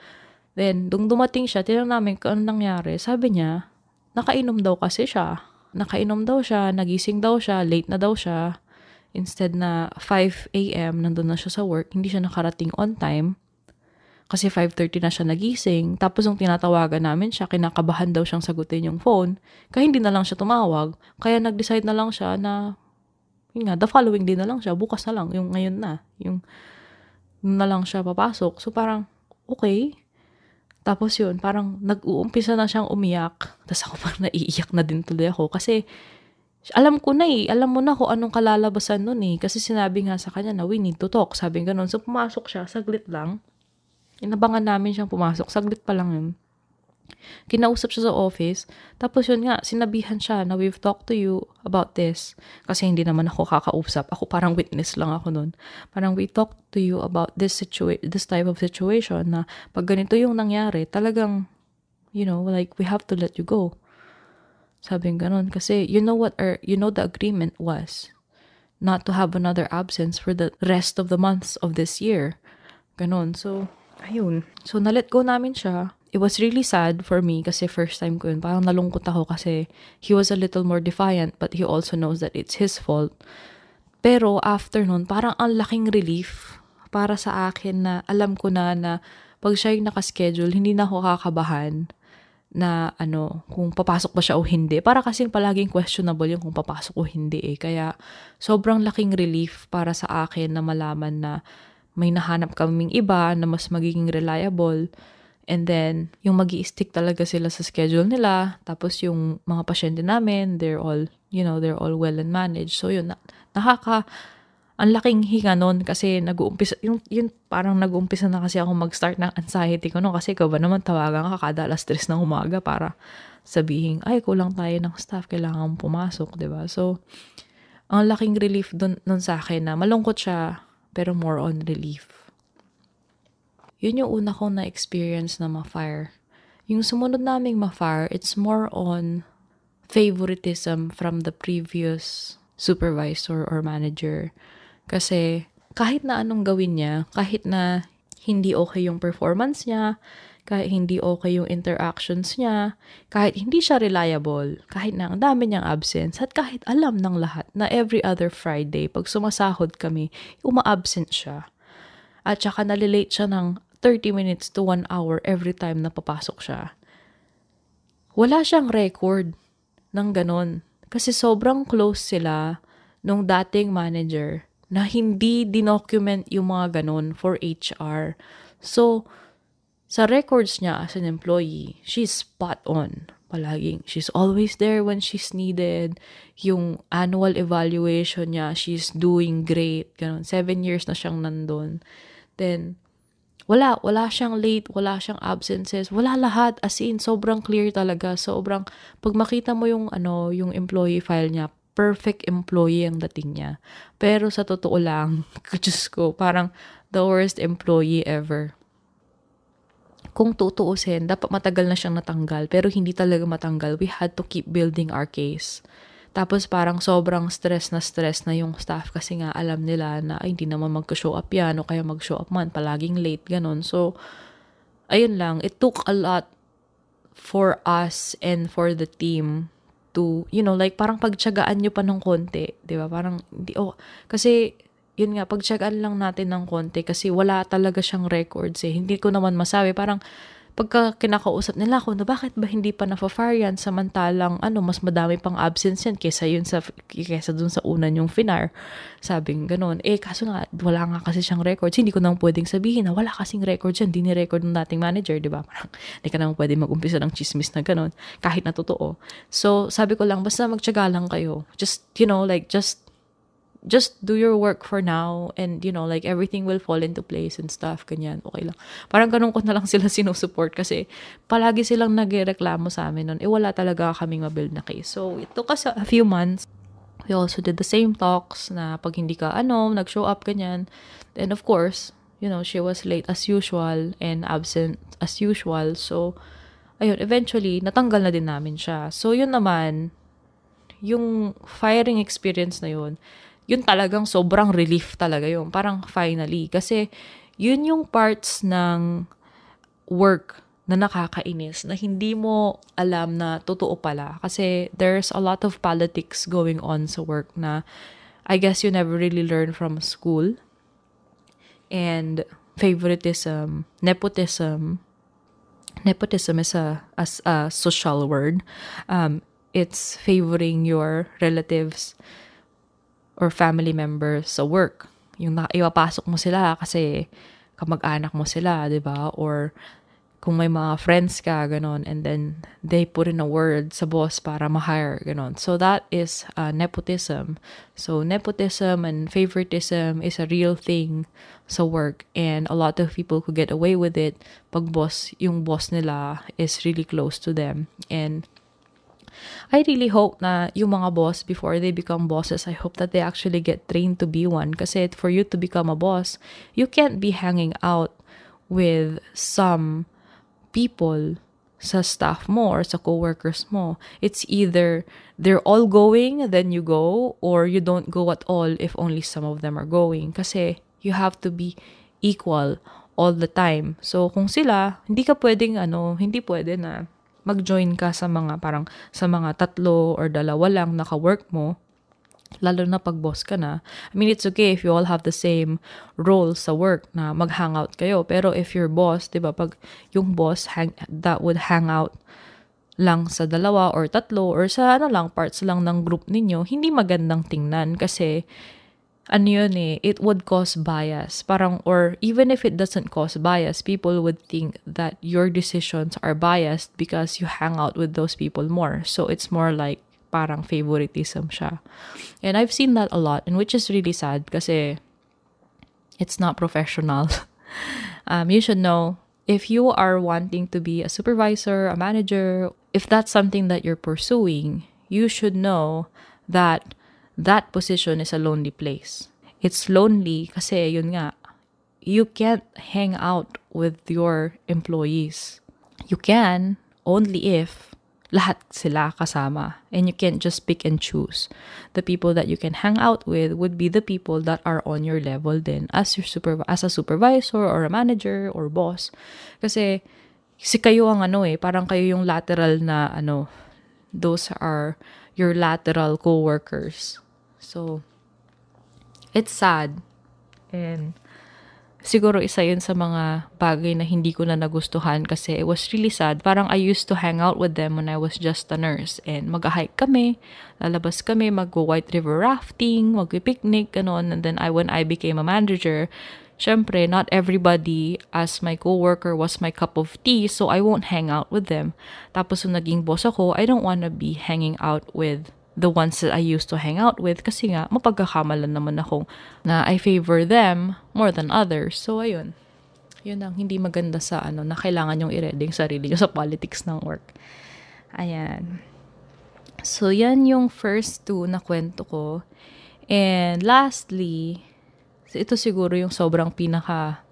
Then, nung dumating siya, tinanong namin kung ano nangyari. Sabi niya, nakainom daw kasi siya. Nakainom daw siya, nagising daw siya, late na daw siya. Instead na five a.m. nandun na siya sa work, hindi siya nakarating on time kasi five thirty na siya nagising. Tapos yung tinatawagan namin siya, kinakabahan daw siyang sagutin yung phone, kaya hindi na lang siya tumawag. Kaya nag-decide na lang siya na, yun nga, the following day na lang siya, bukas na lang, yung ngayon na, yung na lang siya papasok. So parang, okay. Tapos yun, parang nag-uumpisa na siyang umiyak. Tapos ako parang naiiyak na din tuloy ako kasi, alam ko na eh, alam mo na kung anong kalalabasan nun eh. Kasi sinabi nga sa kanya na we need to talk. Sabi ganun. So pumasok siya, saglit lang. Inabangan namin siyang pumasok, saglit pa lang yun. Kinausap siya sa office. Tapos yun nga, sinabihan siya na we've talked to you about this. Kasi hindi naman ako kakausap. Ako parang witness lang ako nun. Parang we talked to you about this situa- this type of situation na pag ganito yung nangyari, talagang, you know, like we have to let you go. Sabi ganun, kasi you know what, or you know the agreement was not to have another absence for the rest of the months of this year. Ganun. So, ayun. So, na-let go namin siya. It was really sad for me kasi first time ko yun. Parang nalungkot ako kasi he was a little more defiant but he also knows that it's his fault. Pero after nun, parang ang laking relief para sa akin na alam ko na na pag siya yung nakaschedule, hindi na ako kakabahan na ano, kung papasok ba siya o hindi. Para kasing palaging questionable yung kung papasok o hindi eh. Kaya sobrang laking relief para sa akin na malaman na may nahanap kaming iba na mas magiging reliable. And then, yung magi-stick talaga sila sa schedule nila. Tapos yung mga pasyente namin, they're all, you know, they're all well and managed. So yun, nakaka, ang laking hinga nun kasi nag-uumpisa, yung, yun parang nag-uumpisa na kasi ako mag-start ng anxiety ko no, kasi ikaw ba naman tawagan ka kada alas tres ng umaga para sabihin, ay, kulang tayo ng staff, kailangan pumasok, diba? So, ang laking relief dun, nun sa akin na malungkot siya, pero more on relief. Yun yung una kong na-experience na ma-fire. Yung sumunod naming ma-fire, it's more on favoritism from the previous supervisor or manager. Kasi kahit na anong gawin niya, kahit na hindi okay yung performance niya, kahit hindi okay yung interactions niya, kahit hindi siya reliable, kahit na ang dami niyang absence, at kahit alam ng lahat na every other Friday, pag sumasahod kami, uma-absent siya. At saka nalilate siya ng thirty minutes to one hour every time na papasok siya. Wala siyang record ng ganon. Kasi sobrang close sila nung dating manager na hindi dinocument yung mga ganun for H R. So, sa records niya as an employee, she's spot on. Palaging, she's always there when she's needed. Yung annual evaluation niya, she's doing great. Ganun. Seven years na siyang nandun. Then, wala. Wala siyang late. Wala siyang absences. Wala lahat. As in, sobrang clear talaga. Sobrang, pag makita mo yung, ano, yung employee file niya, perfect employee ang dating niya. Pero sa totoo lang, Diyos ko, parang the worst employee ever. kung tutuusin, dapat matagal na siyang natanggal, pero hindi talaga matanggal. We had to keep building our case. Tapos parang sobrang stress na stress na yung staff kasi nga alam nila na ay, hindi naman mag-show up yan o kaya mag-show up man, palaging late, ganun. So, ayun lang, it took a lot for us and for the team to, you know, like parang pagtyagaan nyo pa ng konti, di ba? Parang, di, oh, kasi yun nga, pagtyagaan lang natin ng konti kasi wala talaga siyang records eh. Hindi ko naman masabi, parang, pagka kinakausap nila ako na bakit ba hindi pa nafa-fire yan samantalang ano, mas madami pang absence yan kesa yun sa, kesa dun sa unan yung finar. Sabing ganun. Eh, kaso nga, wala nga kasi siyang records. Hindi ko nang pwedeng sabihin na wala kasing records yan. Di ni-record ng dating manager, di ba? Parang, di ka naman pwedeng mag-umpisa ng chismis na ganun. Kahit na totoo. So, sabi ko lang, basta magtyaga lang kayo. Just, you know, like, just, just do your work for now and, you know, like, everything will fall into place and stuff, ganyan, okay lang. Parang ganun ko na lang sila sinusupport kasi palagi silang nagreklamo sa amin nun. Eh, wala talaga kaming mabuild na case. So, it took us a few months. We also did the same talks na pag hindi ka, ano, nag-show up, ganyan. And of course, you know, she was late as usual and absent as usual. So, ayun, eventually, natanggal na din namin siya. So, yun naman, yung firing experience na yun, yun talagang sobrang relief talaga yun. Parang finally. Kasi yun yung parts ng work na nakakainis, na hindi mo alam na totoo pala. Kasi there's a lot of politics going on sa work na I guess you never really learn from school. And favoritism, nepotism, nepotism is a, as a social word. Um, it's favoring your relatives or family members sa work. Yung naipapasok mo sila kasi kamag-anak mo sila, di ba? Or kung may mga friends ka, ganon. And then, they put in a word sa boss para ma-hire, ganon. So, that is uh, nepotism. So, nepotism and favoritism is a real thing sa work. And a lot of people who get away with it pag boss, yung boss nila is really close to them. And I really hope na yung mga boss, before they become bosses, I hope that they actually get trained to be one. Kasi for you to become a boss, you can't be hanging out with some people sa staff mo or sa co-workers mo. It's either they're all going, then you go, or you don't go at all if only some of them are going. Kasi you have to be equal all the time. So kung sila, hindi ka pwedeng ano, hindi pwede na mag-join ka sa mga parang sa mga tatlo or dalawa lang naka-work mo, lalo na pag boss ka na. I mean, it's okay if you all have the same role sa work na mag-hangout kayo. Pero if your boss, di ba, pag yung boss hang, that would hang out lang sa dalawa or tatlo or sa ano lang, parts lang ng group ninyo, hindi magandang tingnan kasi ano yun eh, it would cause bias. Parang, or even if it doesn't cause bias, people would think that your decisions are biased because you hang out with those people more. So, it's more like parang favoritism siya. And I've seen that a lot, and which is really sad kasi it's not professional. um, you should know, if you are wanting to be a supervisor, a manager, if that's something that you're pursuing, you should know that that position is a lonely place. It's lonely kasi yun nga, you can't hang out with your employees. You can only if lahat sila kasama. And you can't just pick and choose. The people that you can hang out with would be the people that are on your level then as your super as a supervisor or a manager or boss. Kasi si kayo ang ano eh, parang kayo yung lateral na ano, those are your lateral co-workers. So, it's sad. And siguro isa yun sa mga bagay na hindi ko na nagustuhan kasi it was really sad. Parang I used to hang out with them when I was just a nurse. And mag-hike kami, lalabas kami, mag-white river rafting, mag-picnic, ganon. And then I, when I became a manager, syempre, not everybody as my co-worker was my cup of tea, so I won't hang out with them. Tapos nung naging boss ako, I don't wanna be hanging out with the ones that I used to hang out with kasi nga, mapagkakamalan naman ako na I favor them more than others. So, ayun. Yun ang hindi maganda sa ano, na kailangan yung i-ready yung sarili nyo sa politics ng work. Ayan. So, yan yung first two na kwento ko. And lastly, ito siguro yung sobrang pinaka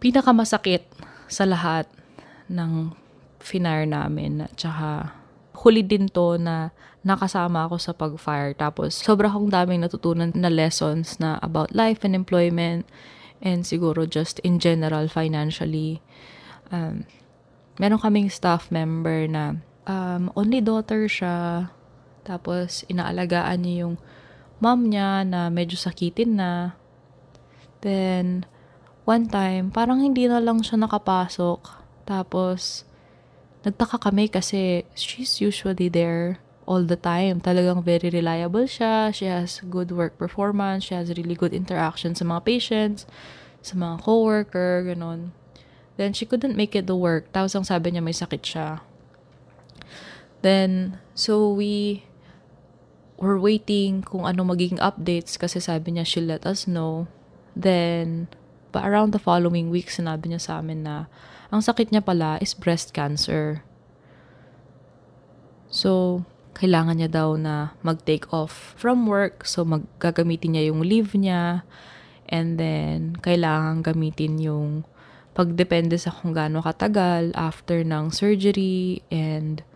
pinaka masakit sa lahat ng finire namin. At saka, huli din to na nakasama ako sa pag-fire. Tapos, sobra akong daming natutunan na lessons na about life and employment and siguro just in general financially. Um, meron kaming staff member na um, only daughter siya. Tapos, inaalagaan niya yung mom niya na medyo sakitin na. Then, one time, parang hindi na lang siya nakapasok. Tapos, nagtaka kami kasi she's usually there all the time. Talagang very reliable siya. She has good work performance. She has really good interaction sa mga patients, sa mga coworker, ganun. Then, she couldn't make it to work. Tapos ang sabi niya may sakit siya. Then, so we were waiting kung ano magiging updates kasi sabi niya she'll let us know. Then, but around the following week, sinabi niya sa amin na ang sakit niya pala is breast cancer. So, kailangan niya daw na mag-take off from work. So, maggagamitin niya yung leave niya. And then, kailangan gamitin yung pagdepende sa kung gaano katagal after ng surgery and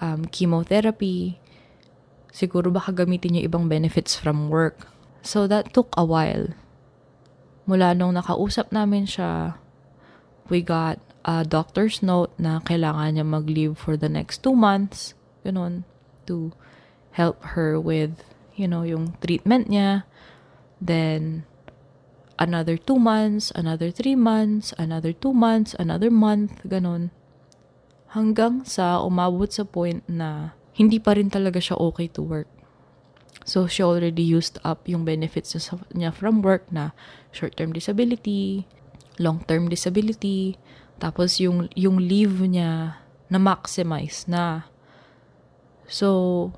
um, chemotherapy. Siguro baka gamitin niya ibang benefits from work. So, that took a while. Mula nung nakausap namin siya, we got a doctor's note na kailangan niya mag-leave for the next two months, ganun, to help her with, you know, yung treatment niya. Then, another two months, another three months, another two months, another month, ganun. Hanggang sa umabot sa point na hindi pa rin talaga siya okay to work. So, she already used up yung benefits niya from work na short-term disability, long-term disability, tapos yung, yung leave niya na-maximize na. So,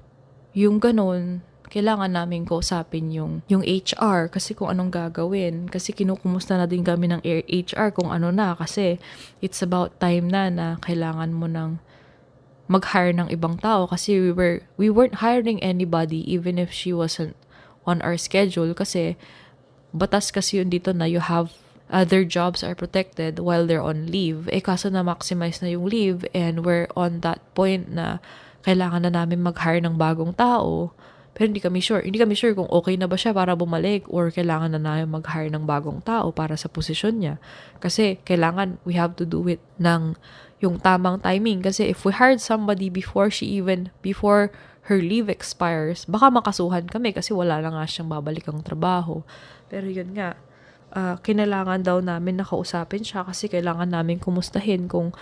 yung ganun, kailangan namin kausapin yung, yung H R kasi kung anong gagawin. Kasi kinukumusta na din kami ng H R kung ano na kasi it's about time na na kailangan mo ng mag-hire ng ibang tao kasi we, were, we weren't hiring anybody even if she wasn't on our schedule kasi batas kasi yun dito na you have other jobs are protected while they're on leave. Eh, kaso na-maximize na yung leave and we're on that point na kailangan na namin mag-hire ng bagong tao. Pero hindi kami sure. Hindi kami sure kung okay na ba siya para bumalik or kailangan na namin mag-hire ng bagong tao para sa posisyon niya. Kasi kailangan, we have to do it ng yung tamang timing. Kasi if we hired somebody before she even, before her leave expires, baka makasuhan kami kasi wala na nga siyang babalik ang trabaho. Pero yun nga, Uh, kinailangan daw namin nakausapin siya kasi kailangan namin kumustahin kung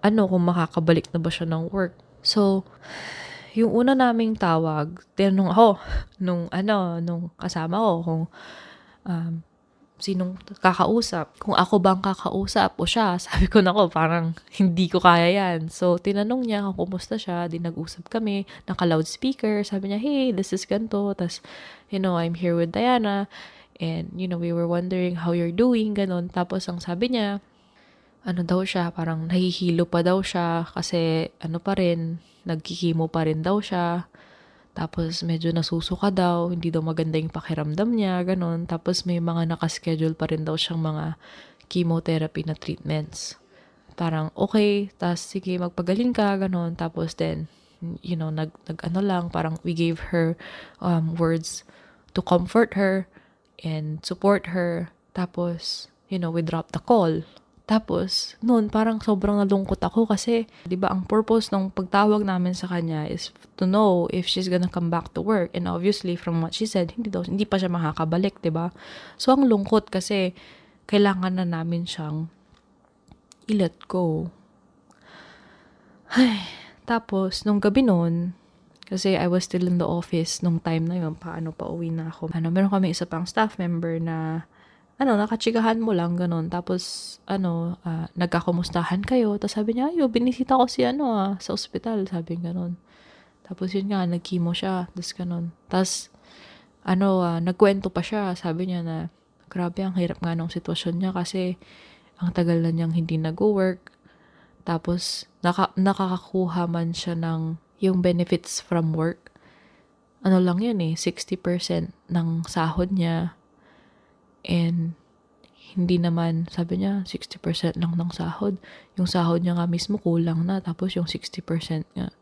ano, kung makakabalik na ba siya ng work. So, yung una naming tawag, tinanong ako, nung ano, nung kasama ko, kung um, sinong kakausap, kung ako bang kakausap o siya, sabi ko na ko, parang hindi ko kaya yan. So, tinanong niya kung kumusta siya, di nag-usap kami, naka-loudspeaker, sabi niya, hey, this is ganito, tas, you know, I'm here with Diana, and, you know, we were wondering how you're doing, ganun. Tapos, ang sabi niya, ano daw siya, parang nahihilo pa daw siya kasi ano pa rin, nagkikimo pa rin daw siya. Tapos, medyo nasusuka daw, hindi daw maganda yung pakiramdam niya, ganun. Tapos, may mga nakaschedule pa rin daw siyang mga chemotherapy na treatments. Parang, okay, tas sige, magpagaling ka, ganun. Tapos, then, you know, nag, nag ano lang, parang we gave her um, words to comfort her and support her. Tapos, you know, we dropped the call. Tapos, noon, parang sobrang nalungkot ako kasi, di ba, ang purpose ng pagtawag namin sa kanya is to know if she's gonna come back to work. And obviously, from what she said, hindi daw, hindi pa siya makakabalik, di ba? So, ang lungkot kasi, kailangan na namin siyang i-let go. Ay, tapos, nung gabi noon, kasi I was still in the office nung time na yun, paano pa uwi na ako. Ano, meron kami isa pang staff member na, ano, nakachigahan mo lang, ganun. Tapos, ano, uh, nagkakumustahan kayo. Tapos sabi niya, ayo, binisita ko si ano ah, sa ospital, sabi ganun. Tapos yun nga, nag-chemo siya, tapos ganun. Tapos, ano, uh, nagkwento pa siya, sabi niya na, grabe, ang hirap nga nung sitwasyon niya kasi ang tagal na niyang hindi nag-work. Tapos, naka, nakakakuha man siya ng yung benefits from work, ano lang yun eh, sixty percent ng sahod niya. And hindi naman, sabi niya, sixty percent lang ng sahod. Yung sahod niya nga mismo kulang na, tapos yung sixty percent nga,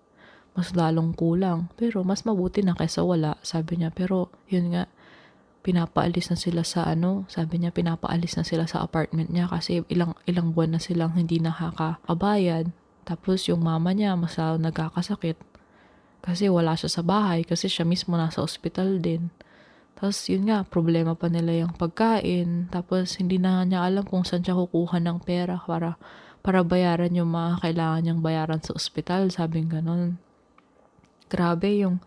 mas lalong kulang. Pero mas mabuti na kaysa wala, sabi niya. Pero yun nga, pinapaalis na sila sa ano, sabi niya, pinapaalis na sila sa apartment niya kasi ilang ilang buwan na silang hindi nakakabayad. Tapos yung mama niya, mas nagkakasakit kasi wala siya sa bahay kasi siya mismo nasa ospital din. Tapos yun nga, problema pa nila yung pagkain. Tapos hindi na niya alam kung saan siya kukuha ng pera para, para bayaran yung mga kailangan niyang bayaran sa ospital, sabi ganon. Grabe yung...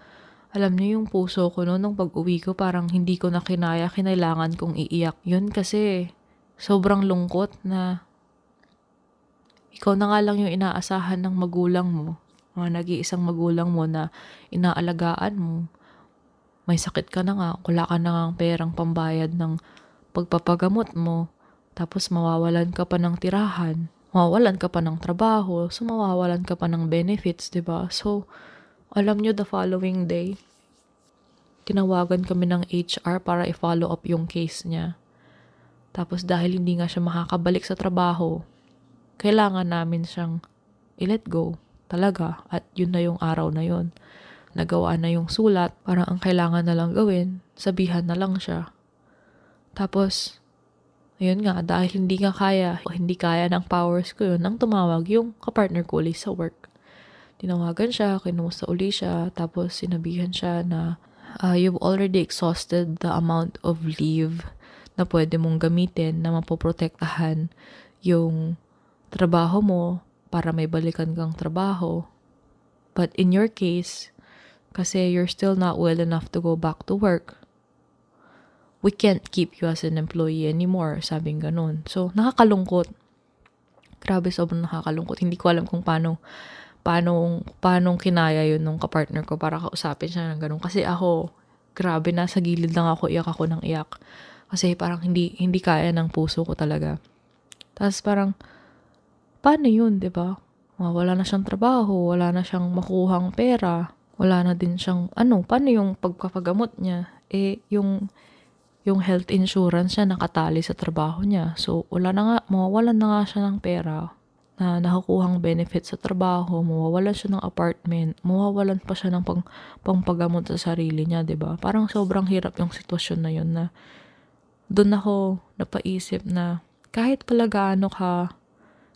Alam niyo yung puso ko noon, nung pag-uwi ko, parang hindi ko na kinaya, kinailangan kong iiyak. Yun kasi sobrang lungkot na ikaw na nga lang yung inaasahan ng magulang mo. Mga nag-iisang magulang mo na inaalagaan mo. May sakit ka na nga, wala ka na nga perang pambayad ng pagpapagamot mo. Tapos mawawalan ka pa ng tirahan, mawawalan ka pa ng trabaho, so mawawalan ka pa ng benefits, diba? So, alam nyo, the following day, tinawagan kami ng H R para i-follow up yung case niya. Tapos dahil hindi nga siya makakabalik sa trabaho, kailangan namin siyang i-let go talaga. At yun na yung araw na yun. Nagawa na yung sulat, parang ang kailangan na lang gawin, sabihan na lang siya. Tapos, ayun nga, dahil hindi nga kaya, hindi kaya ng powers ko yun, nang tumawag yung kapartner ko ulit sa work. Tinawagan siya, kinumusta uli siya, tapos sinabihan siya na uh, you've already exhausted the amount of leave na pwede mong gamitin na mapoprotektahan yung trabaho mo para may balikan kang trabaho. But in your case, kasi you're still not well enough to go back to work, we can't keep you as an employee anymore, sabing ganun. So, nakakalungkot. Grabe, sobrang nakakalungkot. Hindi ko alam kung paano paano paano kinaya yun nung kapartner ko para kausapin siya ng ganun. Kasi ako, grabe, nasa gilid lang ako, iyak ako ng iyak. Kasi parang hindi hindi kaya ng puso ko talaga. Tapos parang, paano yun, diba? Wala na siyang trabaho, wala na siyang makuhang pera, wala na din siyang, ano, paano yung pagpapagamot niya? Eh, yung, yung health insurance niya nakatali sa trabaho niya. So, wala na nga, mawawalan na nga siya ng pera na nakakuhang benefit sa trabaho, mawawalan siya ng apartment, mawawalan pa siya ng pang, pangpagamot sa sarili niya, diba? Parang sobrang hirap yung sitwasyon na yun, na doon ako napaisip na kahit pala gaano ka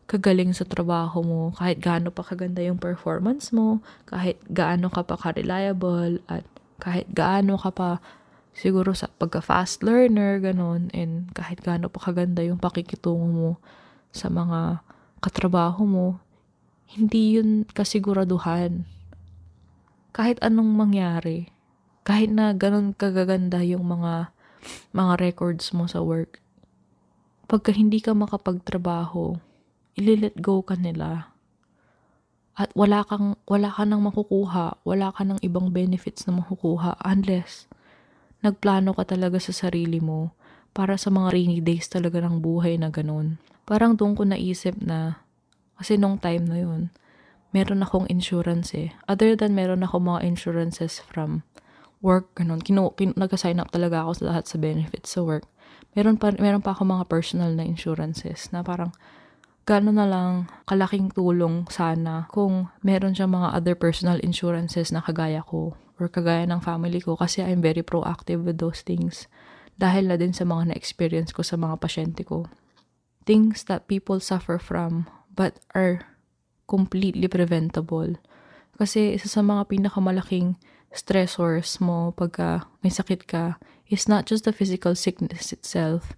kagaling sa trabaho mo, kahit gaano pa kaganda yung performance mo, kahit gaano ka pa ka-reliable, at kahit gaano ka pa siguro sa pagka-fast learner, ganun, and kahit gaano pa kaganda yung pakikitungo mo sa mga katrabaho mo, hindi yun kasiguraduhan. Kahit anong mangyari, kahit na ganun kagaganda yung mga mga records mo sa work, pagka hindi ka makapagtrabaho, ililet go ka nila. At wala kang wala ka nang makukuha, wala ka nang ibang benefits na makukuha unless nagplano ka talaga sa sarili mo para sa mga rainy days talaga ng buhay na ganun. Parang doon ko naisip na, kasi nung time na yun, meron akong insurance eh. Other than meron akong mga insurances from work, ganun. Kino, kin, nag-sign up talaga ako sa lahat sa benefits sa work. Meron pa, meron pa akong mga personal na insurances na parang, gano'n na lang kalaking tulong sana kung meron siyang mga other personal insurances na kagaya ko or kagaya ng family ko, kasi I'm very proactive with those things. Dahil na din sa mga na-experience ko sa mga pasyente ko. Things that people suffer from but are completely preventable. Kasi isa sa mga pinakamalaking stressors mo pagka may sakit ka is not just the physical sickness itself,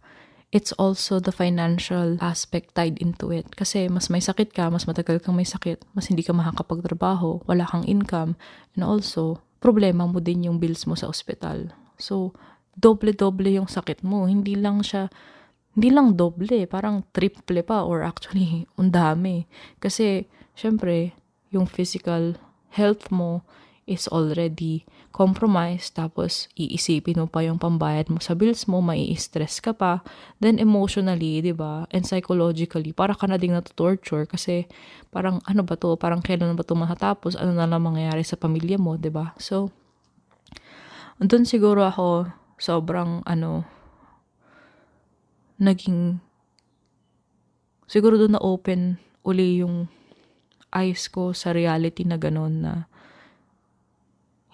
it's also the financial aspect tied into it. Kasi mas may sakit ka, mas matagal kang may sakit, mas hindi ka makakapagtrabaho, wala kang income, and also, problema mo din yung bills mo sa ospital. So, doble-doble yung sakit mo. Hindi lang siya... Hindi lang doble, parang triple pa, or actually, ang dami. Kasi, syempre, yung physical health mo is already compromised, tapos iisipin mo pa yung pambayad mo sa bills mo, mai-stress ka pa. Then emotionally, diba? And psychologically, para ka na ding natu-torture kasi parang ano ba to, parang kailan ba to matatapos, ano na lang mangyayari sa pamilya mo, diba? So, doon siguro ako sobrang ano... naging, siguro doon na open uli yung eyes ko sa reality na gano'n, na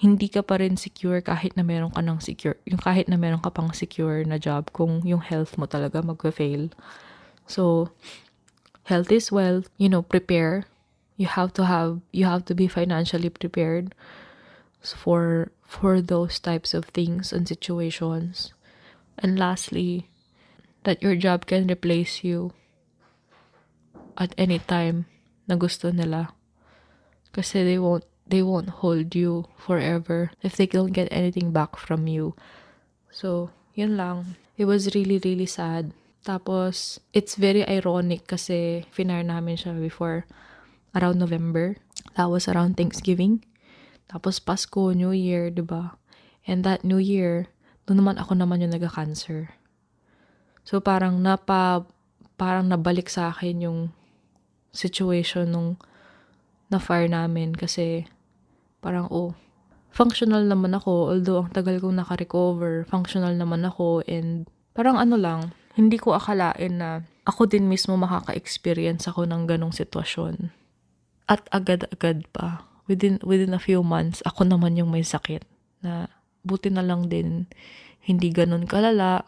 hindi ka pa rin secure kahit na meron ka ng secure, yung kahit na meron ka pang secure na job, kung yung health mo talaga magfa-fail. So, health is wealth, you know, prepare. You have to have, you have to be financially prepared for, for those types of things and situations. And lastly, that your job can replace you at any time na gusto nila. Kasi they won't, they won't hold you forever if they don't get anything back from you. So, yun lang. It was really, really sad. Tapos, it's very ironic kasi finire namin siya before around November. That was around Thanksgiving. Tapos, Pasko, New Year, diba? And that New Year, doon naman ako naman yung naga-cancer. So, parang napa, parang nabalik sa akin yung situation nung na-fire namin kasi parang, oh, functional naman ako, although ang tagal kong naka-recover, functional naman ako, and parang ano lang, hindi ko akalain na ako din mismo makaka-experience ako ng ganong sitwasyon. At agad-agad pa, within, within a few months, ako naman yung may sakit. Na buti na lang din, hindi ganon kalala,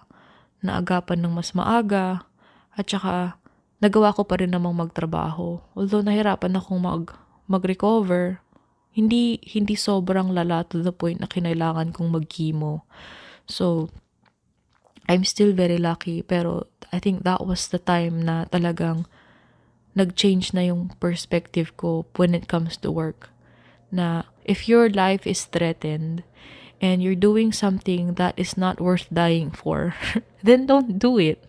naagapan ng mas maaga, at saka nagawa ko pa rin namang magtrabaho. Although nahirapan akong mag, mag-recover, hindi, hindi sobrang lala to the point na kinailangan kong mag-chemo. So, I'm still very lucky, pero I think that was the time na talagang nag-change na yung perspective ko when it comes to work. Na if your life is threatened and you're doing something that is not worth dying for, then don't do it.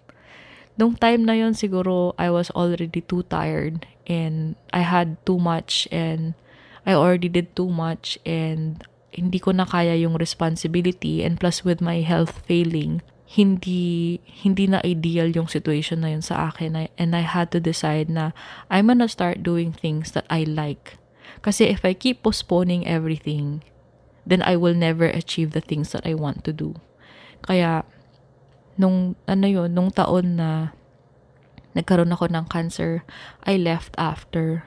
Nung time na yun, siguro I was already too tired and I had too much and I already did too much and hindi ko na kaya yung responsibility, and plus with my health failing, hindi hindi na ideal yung situation na yun sa akin. I, and I had to decide na I'm gonna start doing things that I like. Kasi if I keep postponing everything, then I will never achieve the things that I want to do. Kaya, nung, ano yun, nung taon na nagkaroon ako ng cancer, I left after,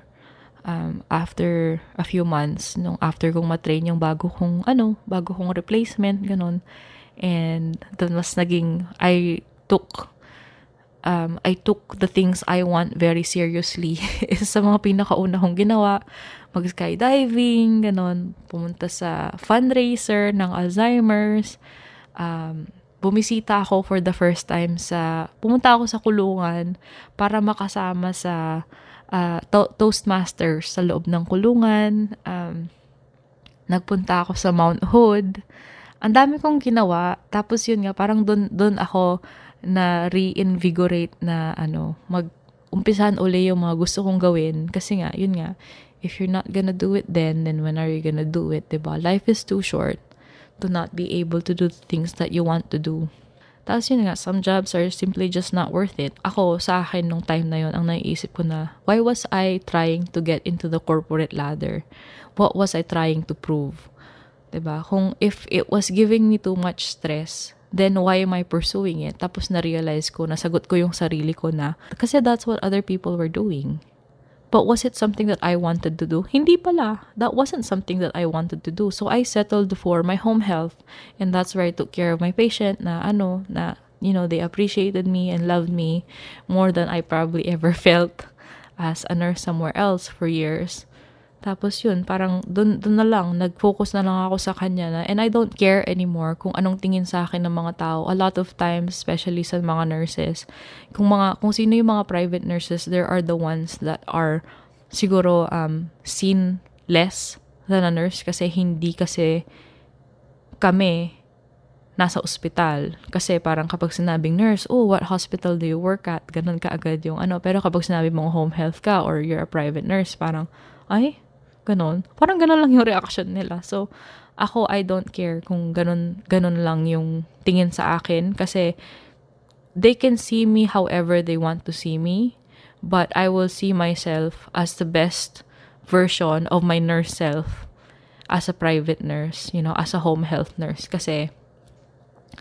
um, after a few months, nung after kong matrain yung bago kong, ano, bago kong replacement, ganun. And then mas naging I took um I took the things I want very seriously. Isa sa mga pinakauna kong ginawa, mag-skydiving, ganun, pumunta sa fundraiser ng Alzheimer's. Um bumisita ako for the first time sa pumunta ako sa kulungan para makasama sa uh, to- Toastmasters sa loob ng kulungan. Um nagpunta ako sa Mount Hood. Ang dami kong ginawa, tapos yun nga, parang doon doon ako na reinvigorate na ano, mag-umpisahan uli yung mga gusto kong gawin. Kasi nga, yun nga, if you're not gonna do it then, then when are you gonna do it, diba? Life is too short to not be able to do the things that you want to do. Tapos yun nga, some jobs are simply just not worth it. Ako, sa akin, nung time na yun, ang naiisip ko na, why was I trying to get into the corporate ladder? What was I trying to prove? Diba? Kung if it was giving me too much stress, then why am I pursuing it? Tapos na-realize ko, nasagot ko yung sarili ko na, kasi that's what other people were doing. But was it something that I wanted to do? Hindi pala. That wasn't something that I wanted to do. So I settled for my home health, and that's where I took care of my patient na ano, na, you know, they appreciated me and loved me more than I probably ever felt as a nurse somewhere else for years. Tapos yun, parang dun, dun na lang, nag-focus na lang ako sa kanya na, and I don't care anymore kung anong tingin sa akin ng mga tao. A lot of times, especially sa mga nurses, kung mga, kung sino yung mga private nurses, there are the ones that are siguro um, seen less than a nurse kasi hindi kasi kami nasa ospital. Kasi parang kapag sinabing nurse, oh, what hospital do you work at? Ganun ka agad yung ano. Pero kapag sinabi mong home health ka or you're a private nurse, parang, ay, ganon. Parang ganon lang yung reaction nila. So, ako, I don't care kung ganon, ganon lang yung tingin sa akin. Kasi, they can see me however they want to see me. But I will see myself as the best version of my nurse self as a private nurse, you know, as a home health nurse. Kasi,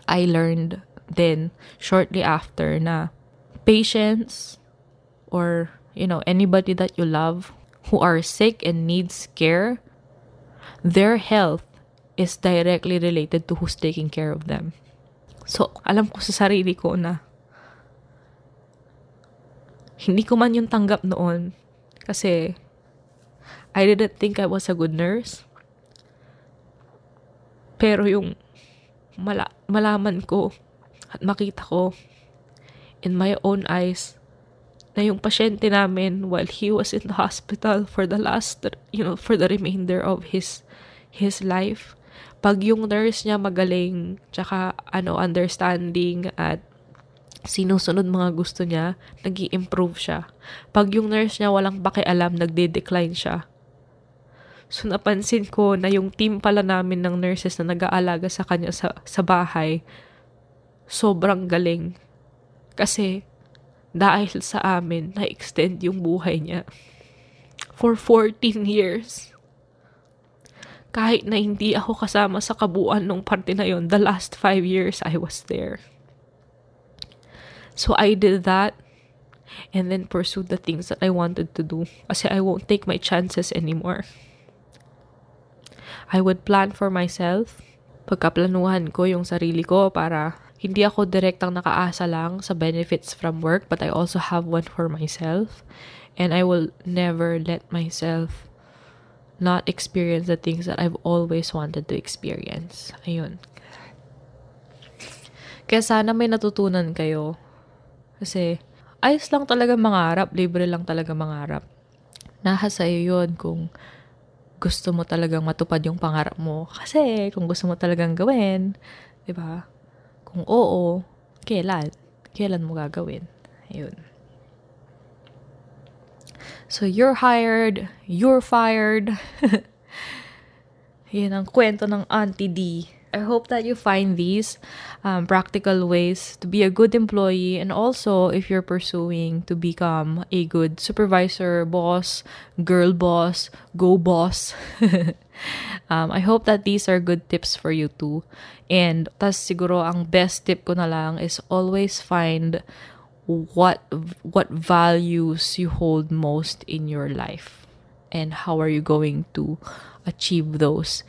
I learned din shortly after na patients or, you know, anybody that you love who are sick and needs care, their health is directly related to who's taking care of them. So, alam ko sa sarili ko na hindi ko man yung tanggap noon kasi I didn't think I was a good nurse. Pero yung mala- malaman ko at makita ko in my own eyes na yung pasyente namin while he was in the hospital for the last, you know, for the remainder of his his life, pag yung nurse niya magaling, tsaka ano, understanding at sinusunod mga gusto niya, nag-i-improve siya. Pag yung nurse niya walang pakialam, nagde-decline siya. So, napansin ko na yung team pala namin ng nurses na nag-aalaga sa kanya sa, sa bahay, sobrang galing. Kasi, dahil sa amin, na-extend yung buhay niya. For fourteen years. Kahit na hindi ako kasama sa kabuuan nung parte na yon, the last five years I was there. So I did that and then pursued the things that I wanted to do kasi I won't take my chances anymore. I would plan for myself. Pagkaplanuhan ko yung sarili ko para hindi ako direktang nakaasa lang sa benefits from work, but I also have one for myself and I will never let myself not experience the things that I've always wanted to experience. Ayun. Kaya sana may natutunan kayo. Kasi, ayos lang talaga mangarap. Libre lang talaga mangarap. Nasa sa'yo yun kung gusto mo talagang matupad yung pangarap mo. Kasi, kung gusto mo talagang gawin, di ba? Kung oo, kailan? Kailan mo gagawin? Ayun. So, you're hired, you're fired. Yan ang kwento ng Auntie D. I hope that you find these um, practical ways to be a good employee, and also if you're pursuing to become a good supervisor, boss, girl boss, go boss. um, I hope that these are good tips for you too. And tas siguro ang best tip ko na lang is always find what what values you hold most in your life and how are you going to achieve those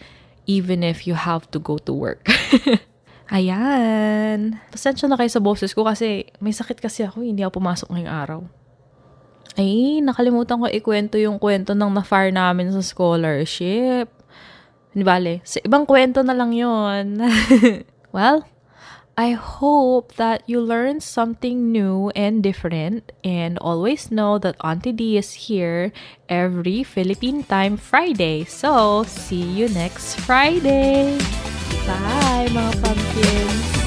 even if you have to go to work. Ayan. Pasensya na kayo sa boses ko kasi may sakit kasi ako, hindi ako pumasok ngayong araw. Ay, nakalimutan ko ikwento yung kwento ng na-fire namin sa scholarship. Hindi bale, sa ibang kwento na lang yun. Well, I hope that you learned something new and different, and always know that Auntie D is here every Philippine time Friday. So, see you next Friday! Bye, mga pumpkins!